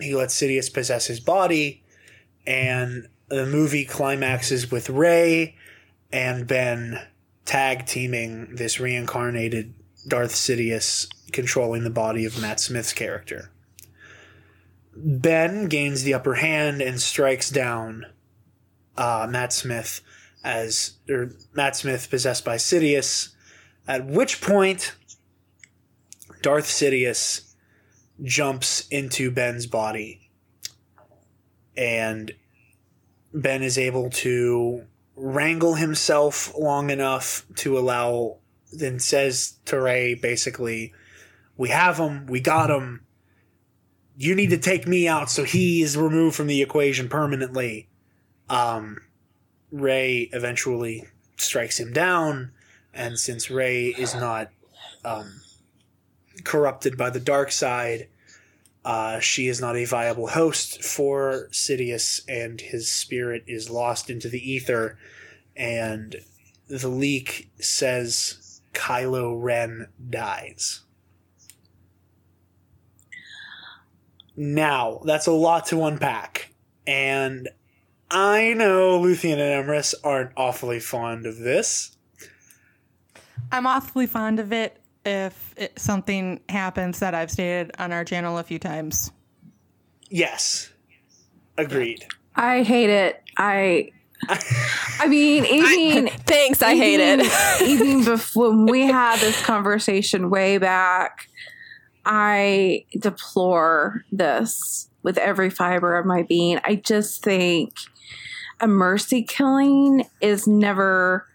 he lets Sidious possess his body, and the movie climaxes with Rey and Ben tag-teaming this reincarnated Darth Sidious controlling the body of Matt Smith's character. Ben gains the upper hand and strikes down uh, Matt Smith as or Matt Smith possessed by Sidious, at which point Darth Sidious jumps into Ben's body and Ben is able to wrangle himself long enough to allow, then says to Rey basically, "We have him, we got him. You need to take me out so he is removed from the equation permanently." Um, Rey eventually strikes him down, and since Rey is not um, corrupted by the dark side, uh, she is not a viable host for Sidious, and his spirit is lost into the ether. And the leak says Kylo Ren dies. Now, that's a lot to unpack, and I know Luthien and Emrys aren't awfully fond of this. I'm awfully fond of it if it, something happens that I've stated on our channel a few times. Yes. Agreed. I hate it. I... I mean, even... I, thanks, I hate even, it. Even before when we had this conversation way back... I deplore this with every fiber of my being. I just think a mercy killing is never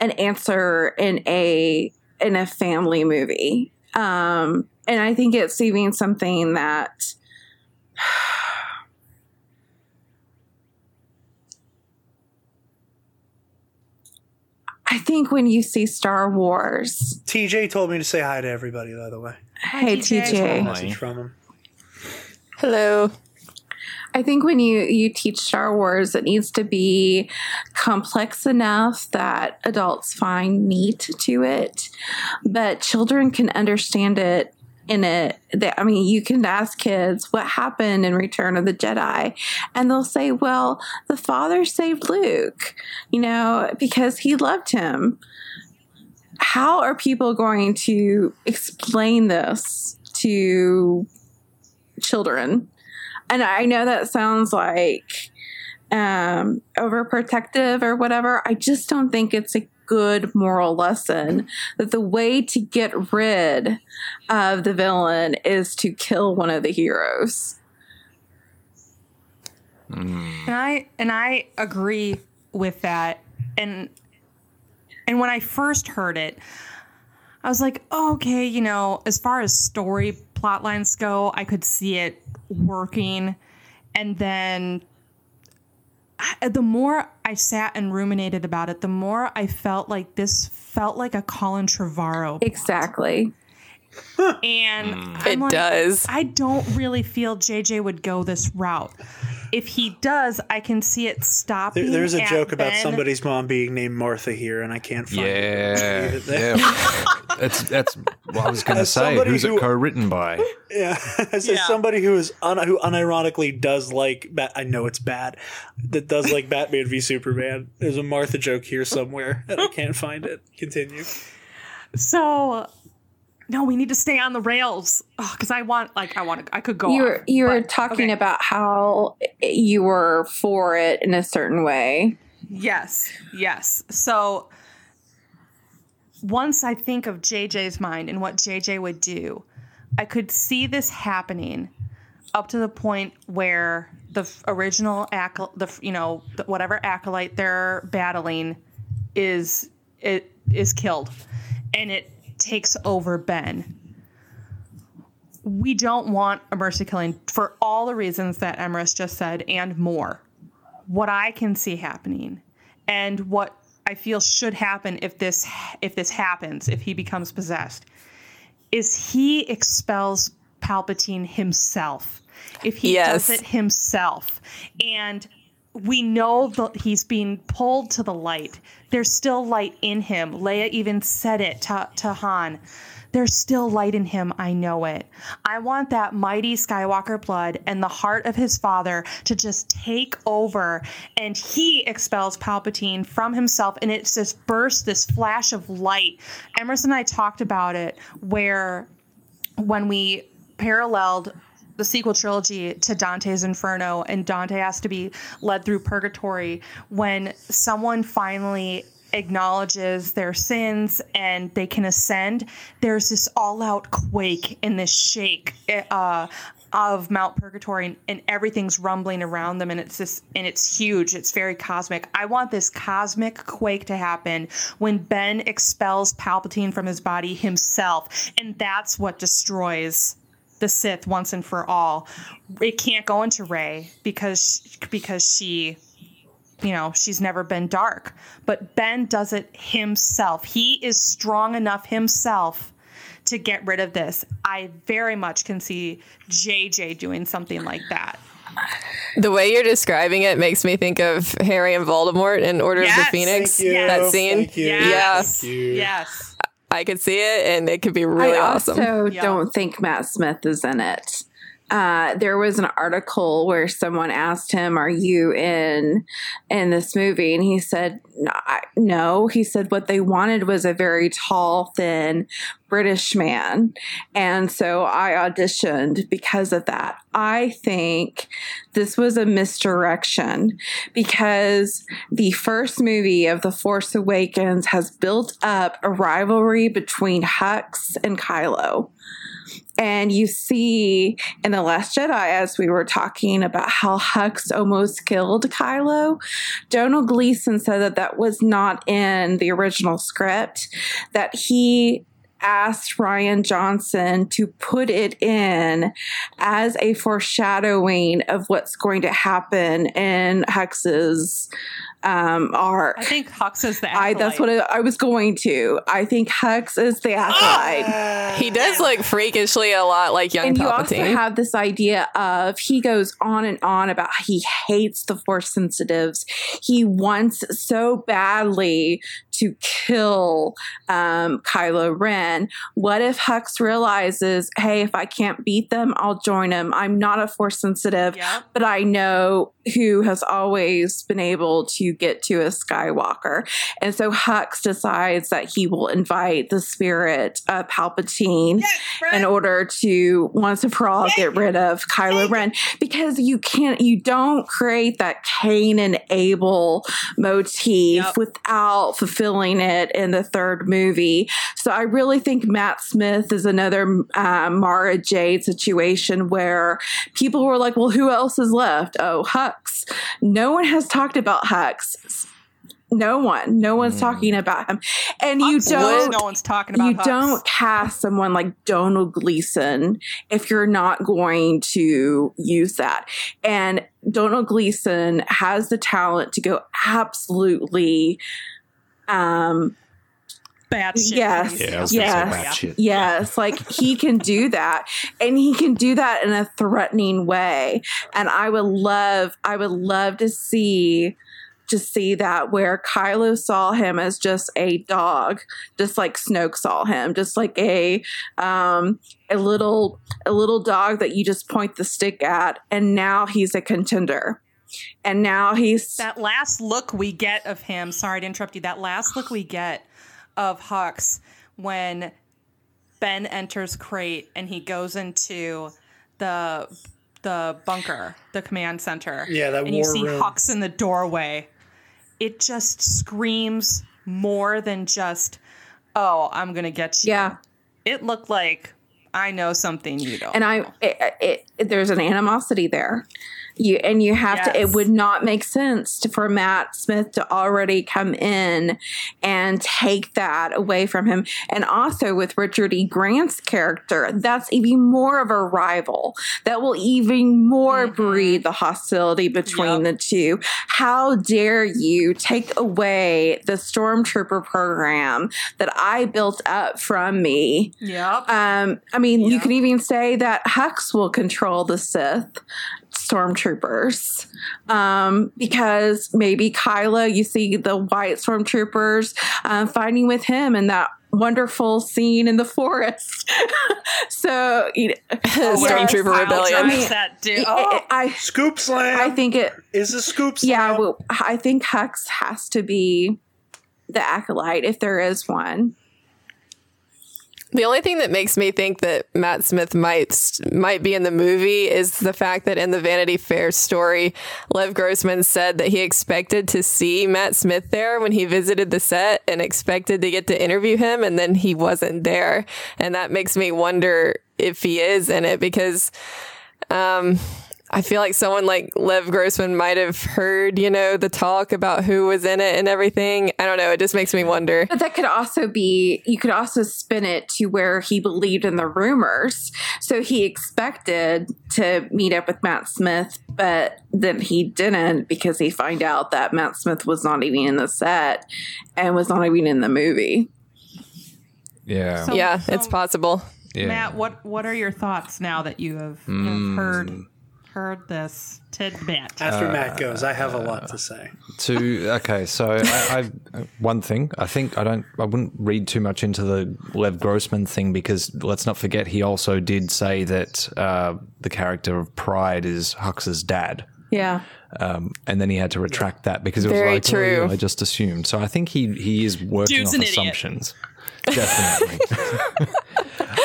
an answer in a in a family movie. Um, and I think it's even something that I think when you see Star Wars... T J told me to say hi to everybody, by the way. Hey, T J. Message from him. Hello. I think when you, you teach Star Wars, it needs to be complex enough that adults find meat to it, but children can understand it in it. That, I mean, you can ask kids what happened in Return of the Jedi, and they'll say, well, the father saved Luke, you know, because he loved him. How are people going to explain this to children? And I know that sounds like um, overprotective or whatever. I just don't think it's a good moral lesson that the way to get rid of the villain is to kill one of the heroes. Mm. And I and I agree with that. And And when I first heard it, I was like, oh, okay, you know, as far as story plot lines go, I could see it working. And then I, the more I sat and ruminated about it, the more I felt like this felt like a Colin Trevorrow plot. Exactly. And mm. it like, does. I don't really feel J J would go this route. If he does, I can see it stopping. There, there's a joke Ben. About somebody's mom being named Martha here, and I can't find yeah, it. Yeah, that's that's what I was going to say. Who's who, it co-written by? Yeah, as yeah. somebody who is un, who unironically does like Bat, I know it's bad. That does like Batman v Superman. There's a Martha joke here somewhere, and I can't find it. Continue. So. No, we need to stay on the rails because oh, I want, like, I want to, I could go. You're off, you're but, talking okay. about how you were for it in a certain way. Yes, yes. So once I think of J J's mind and what J J would do, I could see this happening. up to the point where the original acol- the you know the, whatever acolyte they're battling is it is killed, and it takes over Ben. We don't want a mercy killing for all the reasons that Emrys just said and more. What I can see happening, and what I feel should happen if this if this happens, if he becomes possessed, is he expels Palpatine himself. If he yes. does it himself, and we know that he's being pulled to the light, there's still light in him. Leia even said it to, to Han. There's still light in him. I know it. I want that mighty Skywalker blood and the heart of his father to just take over. And he expels Palpatine from himself. And it's this burst, this flash of light. Emerson and I talked about it where when we paralleled the sequel trilogy to Dante's Inferno, and Dante has to be led through purgatory, when someone finally acknowledges their sins and they can ascend, there's this all-out quake and this shake uh, of Mount Purgatory, and, and everything's rumbling around them, and it's this, and it's huge. It's very cosmic. I want this cosmic quake to happen when Ben expels Palpatine from his body himself, and that's what destroys the Sith once and for all. It can't go into Rey because because she, you know, she's never been dark. But Ben does it himself. He is strong enough himself to get rid of this. I very much can see J J doing something like that. The way you're describing it makes me think of Harry and Voldemort in Order yes, of the Phoenix. That scene. Thank you. Yes. Thank you. Yes. I could see it, and it could be really I awesome. I also yeah. don't think Matt Smith is in it. Uh, there was an article where someone asked him, "Are you in in this movie?" And he said, "No." He said what they wanted was a very tall, thin British man, and so I auditioned because of that. I think this was a misdirection because the first movie of The Force Awakens has built up a rivalry between Hux and Kylo. And you see in The Last Jedi, as we were talking about how Hux almost killed Kylo, Donald Gleason said that that was not in the original script, that he asked Rian Johnson to put it in as a foreshadowing of what's going to happen in Hux's um, arc. I think Hux is the acolyte. I, that's what I, I was going to. I think Hux is the acolyte. Oh! He does look freakishly a lot like young and Palpatine. You also have this idea of he goes on and on about he hates the Force sensitives. He wants so badly to kill um, Kylo Ren. What if Hux realizes, hey, if I can't beat them, I'll join them. I'm not a Force sensitive, yeah. but I know who has always been able to get to a Skywalker. And so Hux decides that he will invite the spirit of Palpatine yes, in order to once and for all yes. get rid of Kylo yes. Ren, because you can't, you don't create that Cain and Abel motif yep. without fulfilling it in the third movie. So I really think Matt Smith is another uh, Mara Jade situation where people were like, well, who else is left? Oh, Hux. No one has talked about Hux. No one. No one's mm. talking about him. And you Hux don't no one's talking about you Hux. Don't cast someone like Donald Gleason if you're not going to use that. And Donald Gleason has the talent to go absolutely Um, bad shit. Yes. Yeah, yes. Bad shit. Yes. Like he can do that, and he can do that in a threatening way. And I would love, I would love to see, to see that where Kylo saw him as just a dog, just like Snoke saw him, just like a, um, a little, a little dog that you just point the stick at. And now he's a contender. And now he's that last look we get of him. Sorry to interrupt you. That last look we get of Hux when Ben enters Crate and he goes into the the bunker, the command center. Yeah, that and war you see room. Hux in the doorway. It just screams more than just, "Oh, I'm gonna get you." Yeah, it looked like I know something you don't. And I, it, it, it, there's an animosity there. You and you have yes. to. It would not make sense to, for Matt Smith to already come in and take that away from him. And also with Richard E. Grant's character, that's even more of a rival. That will even more mm-hmm. breed the hostility between yep. the two. How dare you take away the Stormtrooper program that I built up from me? Yep. Um. I mean, yep. you can even say that Hux will control the Sith Stormtroopers, um, because maybe Kylo, you see the white Stormtroopers uh, fighting with him in that wonderful scene in the forest. So, you know, Stormtrooper yes, rebellion. I mean, that dude. Oh, I, I, scoop slam. I think it is a scoop slam. Yeah, well, I think Hux has to be the acolyte if there is one. The only thing that makes me think that Matt Smith might might be in the movie is the fact that in the Vanity Fair story, Lev Grossman said that he expected to see Matt Smith there when he visited the set and expected to get to interview him, and then he wasn't there. And that makes me wonder if he is in it, because um, I feel like someone like Lev Grossman might have heard, you know, the talk about who was in it and everything. I don't know. It just makes me wonder. But that could also be, you could also spin it to where he believed in the rumors. So he expected to meet up with Matt Smith, but then he didn't because he found out that Matt Smith was not even in the set and was not even in the movie. Yeah. So, yeah, so it's possible. Yeah. Matt, what, what are your thoughts now that you have, you have mm. heard heard this tidbit? After uh, Matt goes, I have uh, a lot to say. To okay, so I, I one thing I think I don't I wouldn't read too much into the Lev Grossman thing, because let's not forget he also did say that uh, the character of Pride is Hux's dad. Yeah. Um, and then he had to retract that because it was Very like true. Oh, yeah, I just assumed. So I think he he is working Dude's off assumptions. Idiot. Definitely.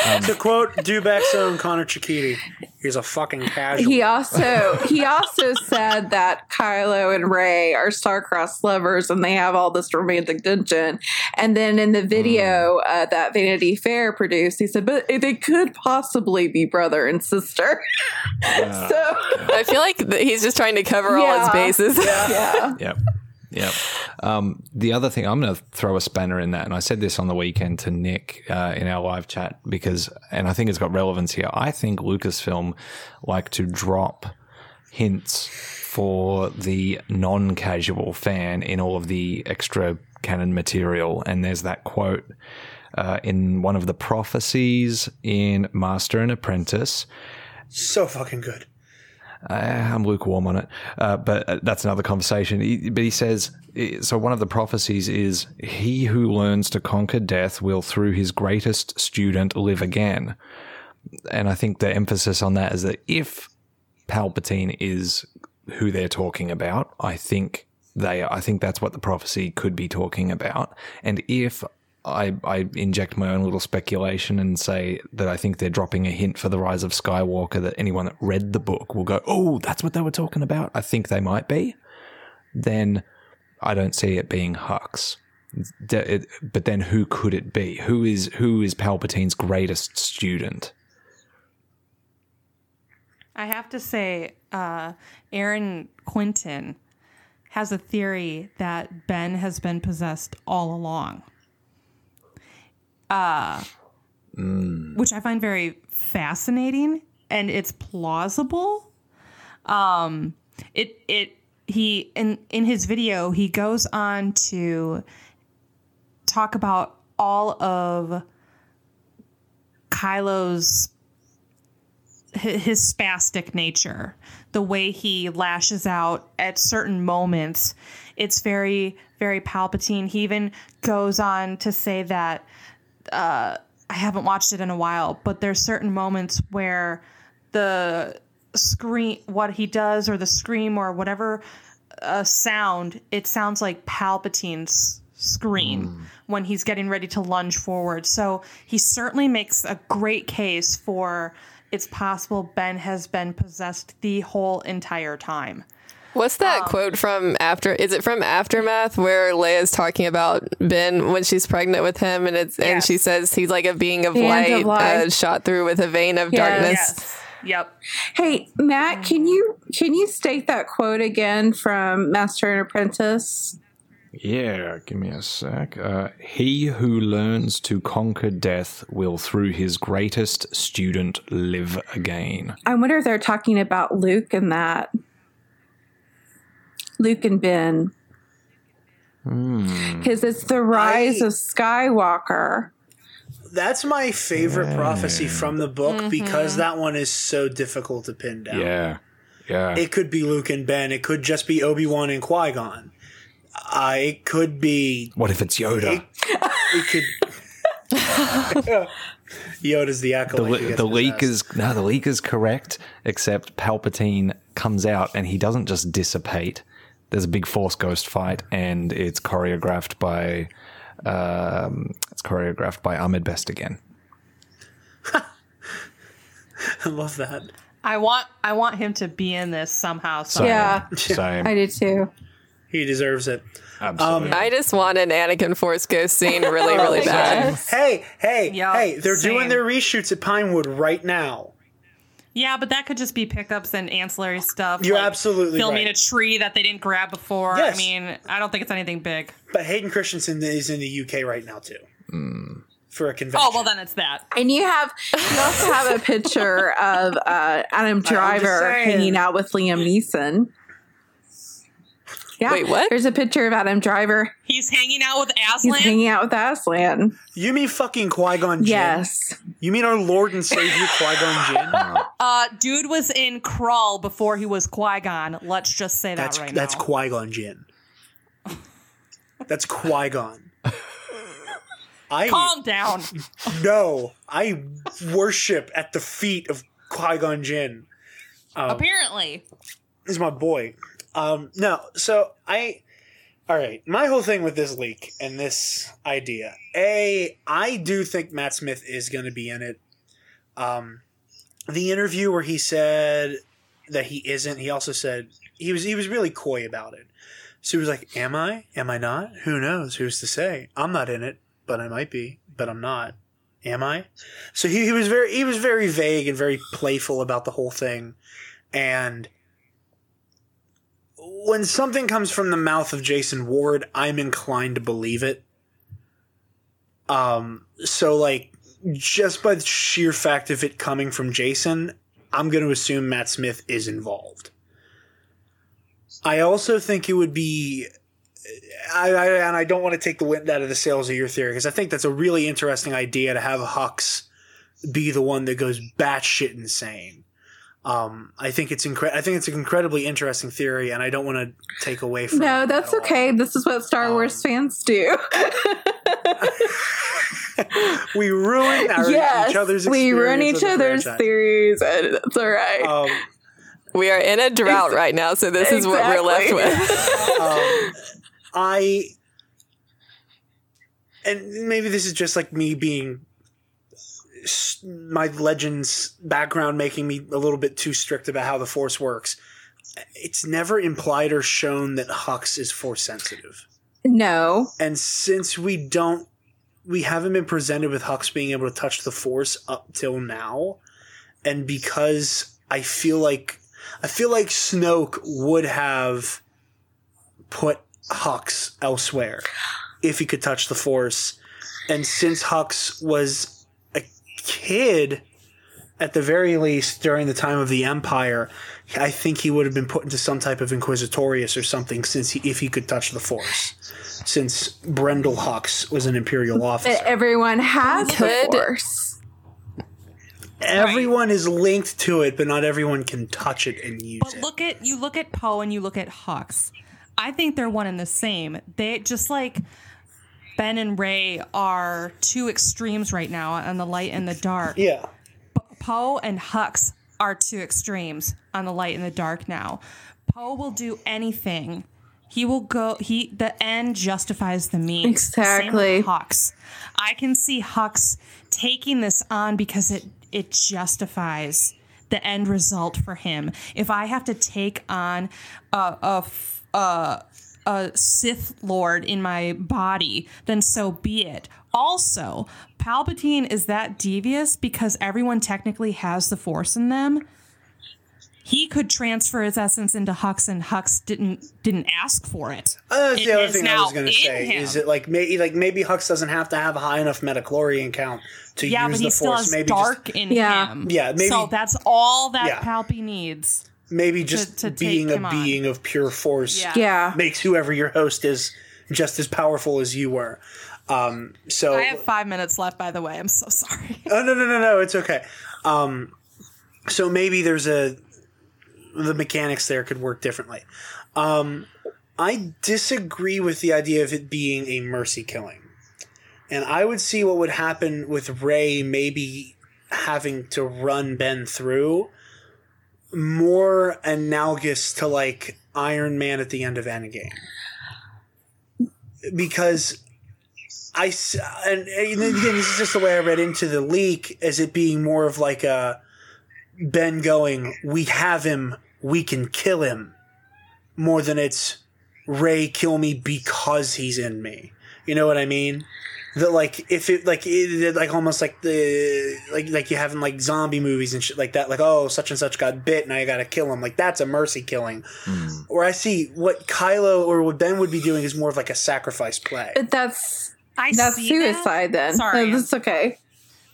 Um, to quote Dubek's own Connor Chikiti, he's a fucking casual. He also he also said that Kylo and Rey are star-crossed lovers and they have all this romantic tension. And then in the video mm. uh, that Vanity Fair produced, he said, but they could possibly be brother and sister. Uh, so I feel like he's just trying to cover yeah, all his bases. Yeah. yeah. Yep. Yep. Um, the other thing, I'm going to throw a spanner in that, and I said this on the weekend to Nick uh, in our live chat, because, and I think it's got relevance here, I think Lucasfilm like to drop hints for the non-casual fan in all of the extra canon material, and there's that quote uh, in one of the prophecies in Master and Apprentice. So fucking good. Uh, I'm lukewarm on it, uh, but that's another conversation. He, but he says, so one of the prophecies is, he who learns to conquer death will through his greatest student live again. And I think the emphasis on that is that if Palpatine is who they're talking about, I think they, I think that's what the prophecy could be talking about. And if I, I inject my own little speculation and say that I think they're dropping a hint for the Rise of Skywalker, that anyone that read the book will go, oh, that's what they were talking about. I think they might be. Then I don't see it being Hux. But then who could it be? Who is who is Palpatine's greatest student? I have to say, uh, Aaron Quinton has a theory that Ben has been possessed all along. Uh, mm. Which I find very fascinating, and it's plausible. Um, it it he in in his video he goes on to talk about all of Kylo's his spastic nature, the way he lashes out at certain moments. It's very very Palpatine. He even goes on to say that. Uh, I haven't watched it in a while, but there's certain moments where the scream, what he does, or the scream, or whatever uh, sound, it sounds like Palpatine's scream mm. when he's getting ready to lunge forward. So he certainly makes a great case for it's possible Ben has been possessed the whole entire time. What's that um, quote from after? Is it from Aftermath where Leia's talking about Ben when she's pregnant with him, and it's yes. and she says he's like a being of the light, of light. Uh, shot through with a vein of yes. darkness. Yes. Yep. Hey, Matt, can you can you state that quote again from Master and Apprentice? Yeah, give me a sec. Uh, he who learns to conquer death will through his greatest student live again. I wonder if they're talking about Luke and that. Luke and Ben. Because mm. it's the rise I, of Skywalker. That's my favorite yeah. prophecy from the book mm-hmm. because that one is so difficult to pin down. Yeah, yeah. It could be Luke and Ben. It could just be Obi-Wan and Qui-Gon. Uh, it could be... What if it's Yoda? It, it could... Yoda's the acolyte. The, the, the leak is no, the leak is correct, except Palpatine comes out and he doesn't just dissipate. There's a big Force Ghost fight, and it's choreographed by um, it's choreographed by Ahmed Best again. I love that. I want I want him to be in this somehow. Same, yeah, same. I do too. He deserves it. Absolutely. Um, I just want an Anakin Force Ghost scene really, really bad. Yes. Hey, hey, yep, hey, they're same. doing their reshoots at Pinewood right now. Yeah, but that could just be pickups and ancillary stuff. You're like absolutely filming right. a tree that they didn't grab before. Yes. I mean, I don't think it's anything big. But Hayden Christensen is in the U K right now, too. Mm. For a convention. Oh, well, then it's that. And you have you also have a picture of uh, Adam Driver hanging out with Liam Neeson. Yeah. Wait, what? There's a picture of Adam Driver. He's hanging out with Aslan? He's hanging out with Aslan. You mean fucking Qui-Gon Jinn? Yes. You mean our Lord and Savior Qui-Gon Jinn? Uh, dude was in Crawl before he was Qui-Gon. Let's just say that that's, right that's now. That's Qui-Gon Jinn. That's Qui-Gon. I, Calm down. No. I worship at the feet of Qui-Gon Jinn. Um, Apparently. He's my boy. Um, no, so I, all right, my whole thing with this leak and this idea, A, I do think Matt Smith is going to be in it. Um, the interview where he said that he isn't, he also said, he was, he was really coy about it. So he was like, am I, am I not? Who knows? Who's to say? I'm not in it, but I might be, but I'm not. Am I? So he, he was very, he was very vague and very playful about the whole thing. And when something comes from the mouth of Jason Ward, I'm inclined to believe it. Um, so, like, just by the sheer fact of it coming from Jason, I'm going to assume Matt Smith is involved. I also think it would be – I and I don't want to take the wind out of the sails of your theory because I think that's a really interesting idea to have Hux be the one that goes batshit insane. Um, I think it's incre- I think it's an incredibly interesting theory, and I don't want to take away from. No, that's okay. All. This is what Star um, Wars fans do. we ruin our, yes, each other's. We ruin each other's franchise. theories, and it's all right. Um, we are in a drought right now, so this exactly. is what we're left with. um, I, and maybe this is just like me being. My Legends background making me a little bit too strict about how the Force works. It's never implied or shown that Hux is Force sensitive. No. And since we don't, we haven't been presented with Hux being able to touch the Force up till now. And because I feel like, I feel like Snoke would have put Hux elsewhere if he could touch the Force. And since Hux was kid at the very least during the time of the Empire, I think he would have been put into some type of Inquisitorius or something since he, if he could touch the Force, since Brendel Hux was an Imperial officer. But everyone has the Force. Everyone right. is linked to it, but not everyone can touch it and use but it. But look at you look at Poe and you look at Hux. I think they're one and the same. They just like Ben and Rey are two extremes right now on the light and the dark. Yeah. Poe and Hux are two extremes on the light and the dark now. Poe will do anything. He will go. He the end justifies the means. Exactly. Same with Hux. I can see Hux taking this on because it it justifies the end result for him. If I have to take on a a, a, a Sith Lord in my body, then so be it. Also, Palpatine is that devious because everyone technically has the Force in them. He could transfer his essence into Hux, and Hux didn't didn't ask for it. Uh, that's it the other thing I was going to say. Him. Is it like maybe like maybe Hux doesn't have to have a high enough metachlorian count to yeah, use the Force? Yeah, but he still has dark just, in yeah. him. Yeah, maybe, so that's all that yeah. Palpy needs. Maybe just to, to being a being on. of pure Force yeah. Yeah. makes whoever your host is just as powerful as you were. Um, so I have five minutes left, by the way. I'm so sorry. Oh no no no no, it's okay. Um, so maybe there's a. The mechanics there could work differently. Um, I disagree with the idea of it being a mercy killing. And I would see what would happen with Rey maybe having to run Ben through more analogous to like Iron Man at the end of Endgame. Because I – and again, this is just the way I read into the leak as it being more of like a Ben going, we have him – we can kill him more than it's Rey kill me because he's in me. You know what I mean? That like if it like it, like almost like the like like you have in like zombie movies and shit like that. Like, oh, such and such got bit and I gotta kill him. Like that's a mercy killing. Mm. Or I see what Kylo or what Ben would be doing is more of like a sacrifice play. But that's I that's see suicide that? Then. Sorry, no, that's okay.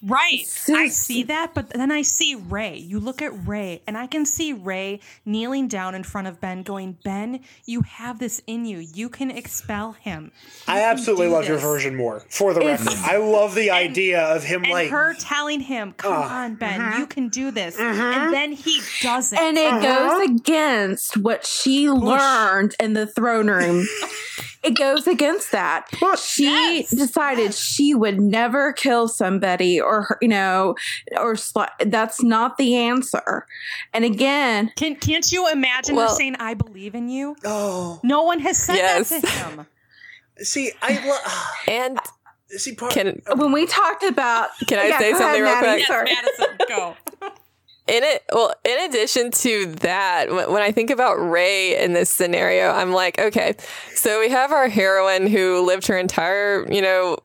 Right. I see that, but then I see Rey. You look at Rey, and I can see Rey kneeling down in front of Ben going, Ben, you have this in you. You can expel him. You I absolutely love this. your version more, for the record. I love the and, idea of him and like... And her telling him, come uh, on, Ben, uh-huh. you can do this. Uh-huh. And then he doesn't. And it uh-huh. goes against what she Push. learned in the throne room. It goes against that. She yes. decided yes. she would never kill somebody or, her, you know, or sl- that's not the answer. And again. Can, can't you imagine well, her saying, I believe in you? Oh, no one has said yes. that to him. See, I love. And see, part- can, when we talked about. Can I yeah, say something ahead, real Maddie, quick? Yes, Madison, go. In it, well, in addition to that, when I think about Rey in this scenario, I'm like, okay, so we have our heroine who lived her entire, you know,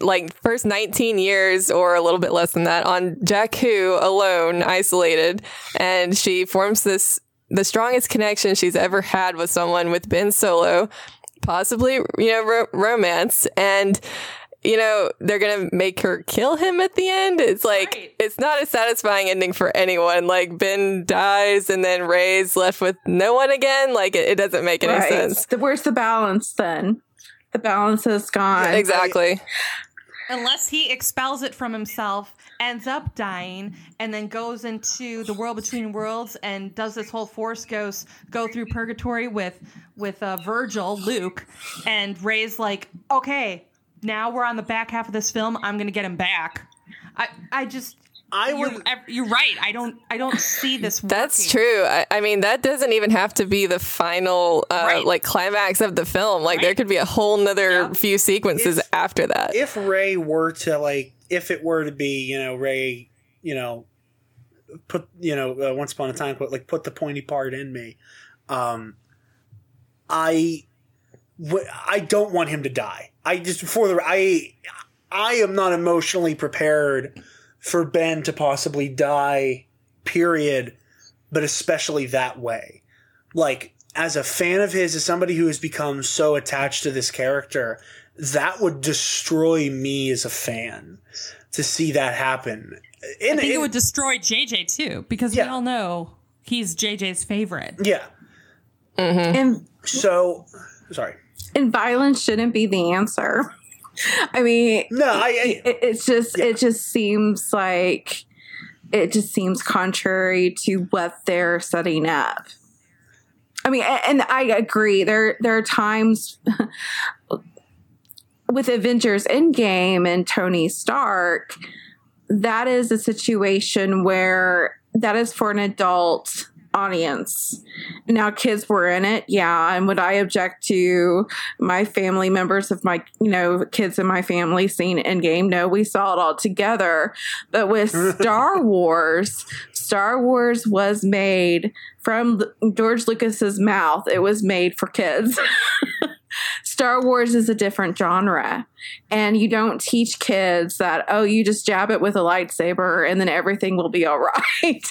like first nineteen years or a little bit less than that on Jakku alone, isolated, and she forms this the strongest connection she's ever had with someone with Ben Solo, possibly, you know, ro- romance and. You know, they're going to make her kill him at the end. It's like, right. It's not a satisfying ending for anyone. Like, Ben dies and then Rey's left with no one again. Like, it, it doesn't make any right. sense. The, where's the balance then? The balance is gone. Exactly. Unless he expels it from himself, ends up dying, and then goes into the world between worlds and does this whole force ghost go through purgatory with, with uh, Virgil, Luke, and Rey's like, okay. Now we're on the back half of this film. I'm going to get him back. I, I just, I would. You're, you're right. I don't, I don't see this. Working. That's true. I, I mean, that doesn't even have to be the final, uh, right. like climax of the film. Like right. there could be a whole nother yeah. few sequences if, after that. If Rey were to like, if it were to be, you know, Rey, you know, put, you know, uh, once upon a time, put like put the pointy part in me. Um, I, w- I don't want him to die. I just for the I I am not emotionally prepared for Ben to possibly die, period, but especially that way. Like as a fan of his, as somebody who has become so attached to this character, that would destroy me as a fan to see that happen. In, I think in, it would destroy J J too, because yeah. we all know he's J J's favorite. Yeah. Mm-hmm. And so sorry. And violence shouldn't be the answer. I mean, no, I, I, it, it's just, yeah. it just seems like, it just seems contrary to what they're setting up. I mean, and I agree. There, there are times with Avengers Endgame and Tony Stark, that is a situation where that is for an adult audience. Now, kids were in it, yeah. And would I object to my family members of my, you know, kids in my family seeing Endgame? No, we saw it all together. But with Star Wars, Star Wars was made from George Lucas's mouth. It was made for kids. Star Wars is a different genre, and you don't teach kids that, oh, you just jab it with a lightsaber and then everything will be all right.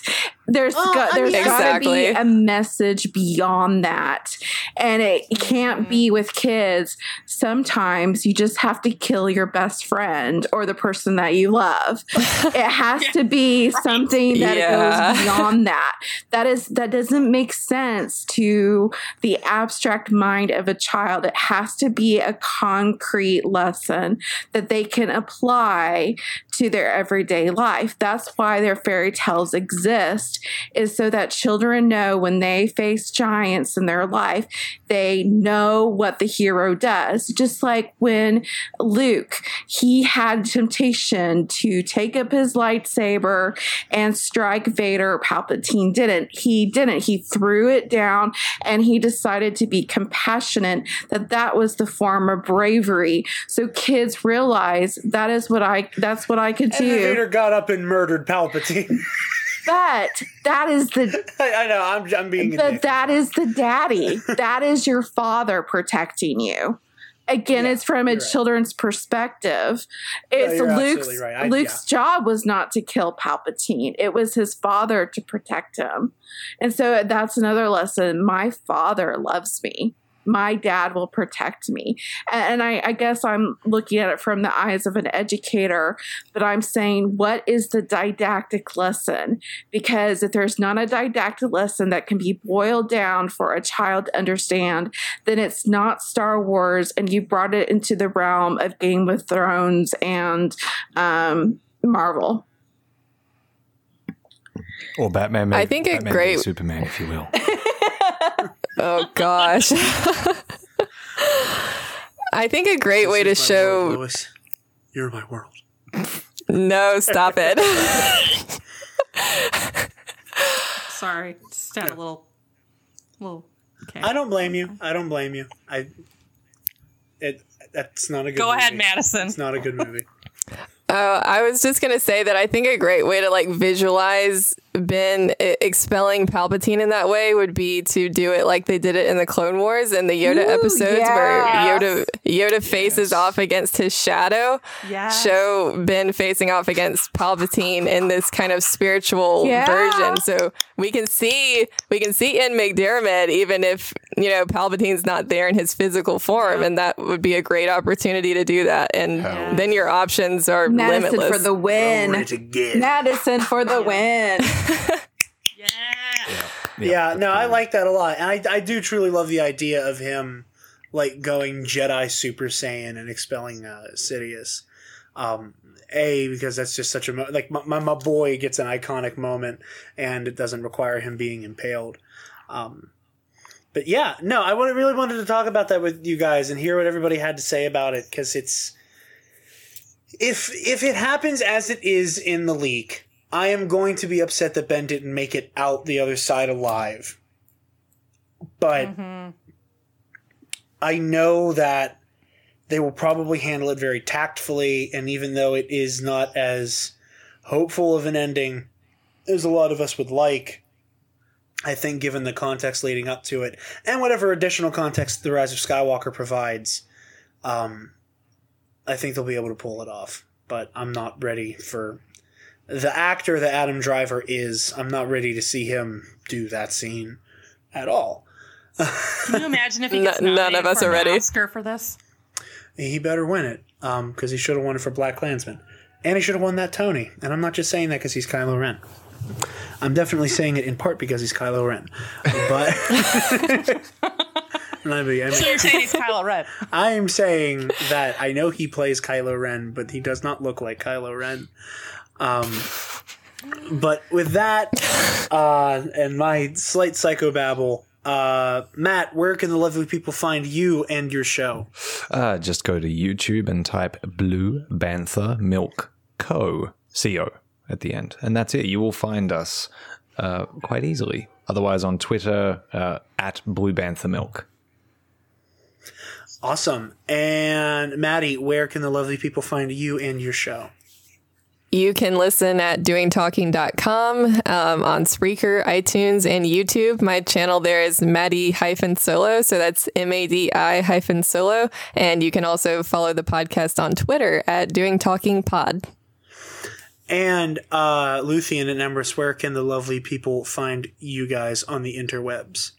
There's oh, got, there's I mean, got to exactly. be a message beyond that, and it can't be with kids. Sometimes you just have to kill your best friend or the person that you love. It has to be right. something that yeah. goes beyond that. That is that doesn't make sense to the abstract mind of a child. It has to be a concrete lesson that they can apply to their everyday life. That's why their fairy tales exist. Is so that children know when they face giants in their life, they know what the hero does. Just like when Luke, he had temptation to take up his lightsaber and strike Vader. Palpatine didn't. He didn't. He threw it down, and he decided to be compassionate, that that was the form of bravery. So kids realize that is what I, that's what I could do. And Vader got up and murdered Palpatine. But that is the. I know I'm. I'm being. But that is the daddy. That is your father protecting you. Again, yeah, it's from a children's right. perspective. It's no, Luke's. Right. I, Luke's yeah. job was not to kill Palpatine. It was his father to protect him, and so that's another lesson. My father loves me. My dad will protect me. And I, I guess I'm looking at it from the eyes of an educator, but I'm saying, what is the didactic lesson? Because if there's not a didactic lesson that can be boiled down for a child to understand, then it's not Star Wars, and you brought it into the realm of Game of Thrones and um, Marvel. Or Batman. I think Batman, a great Superman, if you will. Oh, gosh. I think a great this way to show... World, Lewis. You're my world. No, stop it. Sorry. Just had a little... little okay. I don't blame you. I don't blame you. I. It. That's not a good Go movie. Go ahead, Madison. It's not a good movie. Uh, I was just going to say that I think a great way to like visualize Ben expelling Palpatine in that way would be to do it like they did it in the Clone Wars and the Yoda Ooh, episodes yes. where Yoda Yoda faces yes. off against his shadow. Yes. Show Ben facing off against Palpatine in this kind of spiritual yeah. version. So we can see we can see in McDermott, even if, you know, Palpatine's not there in his physical form, and that would be a great opportunity to do that. And yeah. then your options are Madison limitless. Madison for the win. Madison for the win. yeah. yeah. Yeah. No, I like that a lot. And I, I do truly love the idea of him like going Jedi Super Saiyan and expelling uh, Sidious. Um, a, because that's just such a, mo- like my, my, my boy gets an iconic moment, and it doesn't require him being impaled. Um, but yeah, no, I wanted, really wanted to talk about that with you guys and hear what everybody had to say about it. Cause it's, if, if it happens as it is in the leak, I am going to be upset that Ben didn't make it out the other side alive. But mm-hmm. I know that they will probably handle it very tactfully. And even though it is not as hopeful of an ending as a lot of us would like, I think given the context leading up to it and whatever additional context The Rise of Skywalker provides, um, I think they'll be able to pull it off. But I'm not ready for... The actor that Adam Driver is, I'm not ready to see him do that scene at all. Can you imagine if he gets N- none of us for are ready Oscar for this? He better win it, um, because he should have won it for Black Klansman, and he should have won that Tony. And I'm not just saying that because he's Kylo Ren. I'm definitely saying it in part because he's Kylo Ren. But I mean, so you're saying he's Kylo Ren? I am saying that I know he plays Kylo Ren, but he does not look like Kylo Ren. Um, but with that, uh, and my slight psychobabble, uh, Matt, where can the lovely people find you and your show? Uh, just go to YouTube and type Blue Bantha Milk Co, C O at the end. And that's it. You will find us. uh, quite easily. Otherwise on Twitter, uh, at Blue Bantha Milk. Awesome. And Maddie, where can the lovely people find you and your show? You can listen at doing talking dot com, um, on Spreaker, iTunes, and YouTube. My channel there is Maddie-Solo, so that's M A D I hyphen Solo. And you can also follow the podcast on Twitter at doing talking pod. And uh, Luthien and Emrys, where can the lovely people find you guys on the interwebs?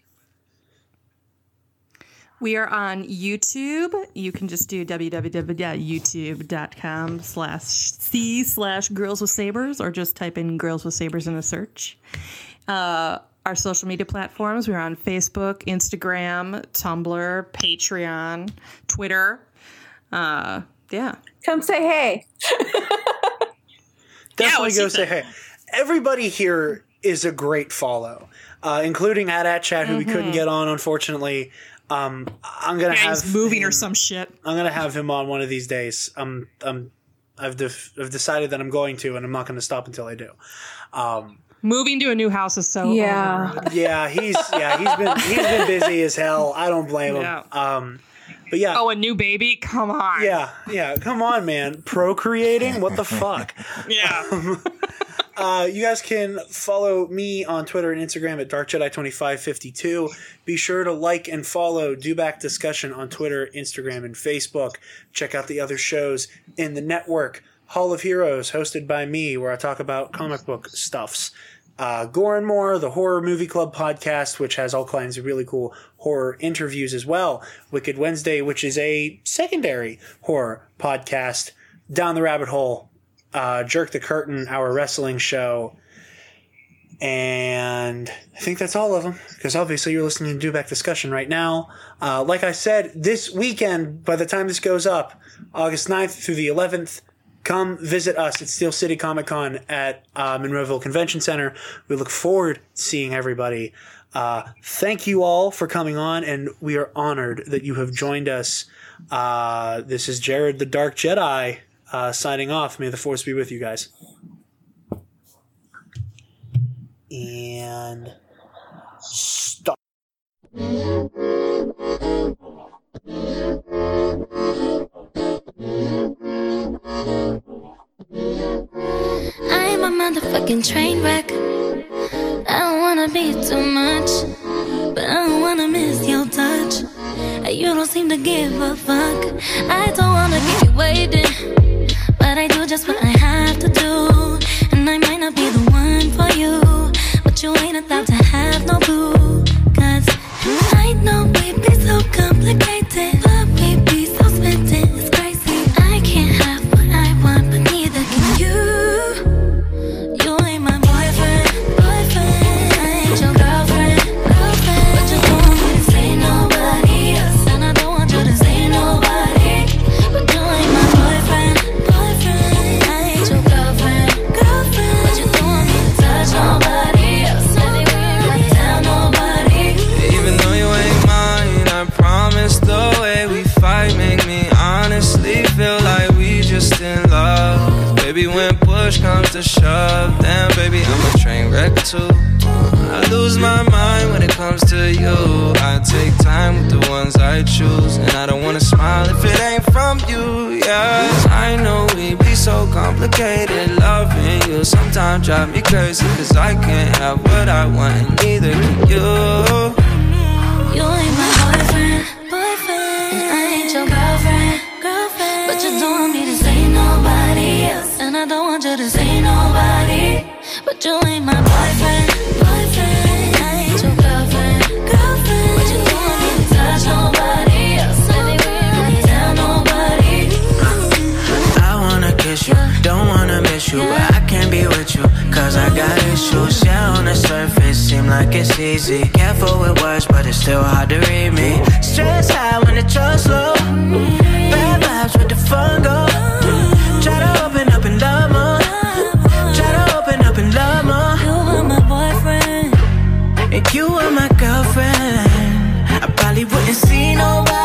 We are on YouTube. You can just do www.youtube.com slash C slash Girls with Sabers, or just type in Girls with Sabers in a search. Uh, our social media platforms, we're on Facebook, Instagram, Tumblr, Patreon, Twitter. Uh, yeah. Come say hey. Definitely yeah, go say hey. Everybody here is a great follow, uh, including at at chat, who mm-hmm. we couldn't get on, unfortunately. Um, I'm gonna yeah, have he's moving him, or some shit. I'm gonna have him on one of these days. Um, um, I've def- I've decided that I'm going to, and I'm not gonna stop until I do. Um, moving to a new house is so yeah, overrated. yeah. He's yeah, he's been he's been busy as hell. I don't blame yeah. him. Um, but yeah. Oh, a new baby? Come on. Yeah, yeah. Come on, man. Procreating? What the fuck? Yeah. Um, Uh, you guys can follow me on Twitter and Instagram at Dark Jedi twenty-five fifty-two. Be sure to like and follow Do Back Discussion on Twitter, Instagram, and Facebook. Check out the other shows in the network. Hall of Heroes, hosted by me, where I talk about comic book stuffs. Uh, Gore and More, the Horror Movie Club podcast, which has all kinds of really cool horror interviews as well. Wicked Wednesday, which is a secondary horror podcast. Down the Rabbit Hole. Uh, Jerk the Curtain, our wrestling show. And I think that's all of them, because obviously you're listening to Do Back Discussion right now. Uh, like I said, this weekend, by the time this goes up, August ninth through the eleventh, come visit us at Steel City Comic Con at uh, Monroeville Convention Center. We look forward to seeing everybody. Uh, thank you all for coming on, and we are honored that you have joined us. Uh, this is Jared the Dark Jedi. Uh, signing off. May the force be with you guys. And stop. I'm a motherfucking train wreck. I don't wanna be too much, but I don't wanna miss your touch. You don't seem to give a fuck. I don't wanna keep you waiting, but I do just what I have to do. And I might not be the one for you, but you ain't about to have no boo. Cause I know we be so complicated, but we be so smitten, it's crazy. I can't have what I want, but neither can you. You ain't my boyfriend, boyfriend. I ain't your girlfriend, girlfriend. But you don't want me to say nobody else, and I don't want you to say nobody. But you ain't my boyfriend. Nobody else, nobody, tell nobody. Even though you ain't mine, I promise the way we fight make me honestly feel like we just in love. Baby, when push comes to shove, damn, baby, I'm a train wreck too. I lose my mind when it comes to you. I take time with the ones I choose, and I don't wanna smile if it ain't from you, yeah. I know we be so complicated, loving you sometimes drive me crazy, cause I can't have what I want, and neither can you. You ain't my boyfriend, boyfriend, and I ain't your girlfriend, girlfriend. But you don't want me to say nobody else, and I don't want you to say nobody. But you ain't my boyfriend, boyfriend. I ain't your girlfriend, girlfriend. But you don't want me to touch nobody else, nobody, tell nobody. I wanna kiss you, don't wanna miss you, but I can't be with you, cause I got issues. Yeah, on the surface, seem like it's easy. Careful with words, but it's still hard to read me. Stress high when the trust low. Bad vibes with the fungo. Try to open up and love more. You are my girlfriend. I probably wouldn't see nobody.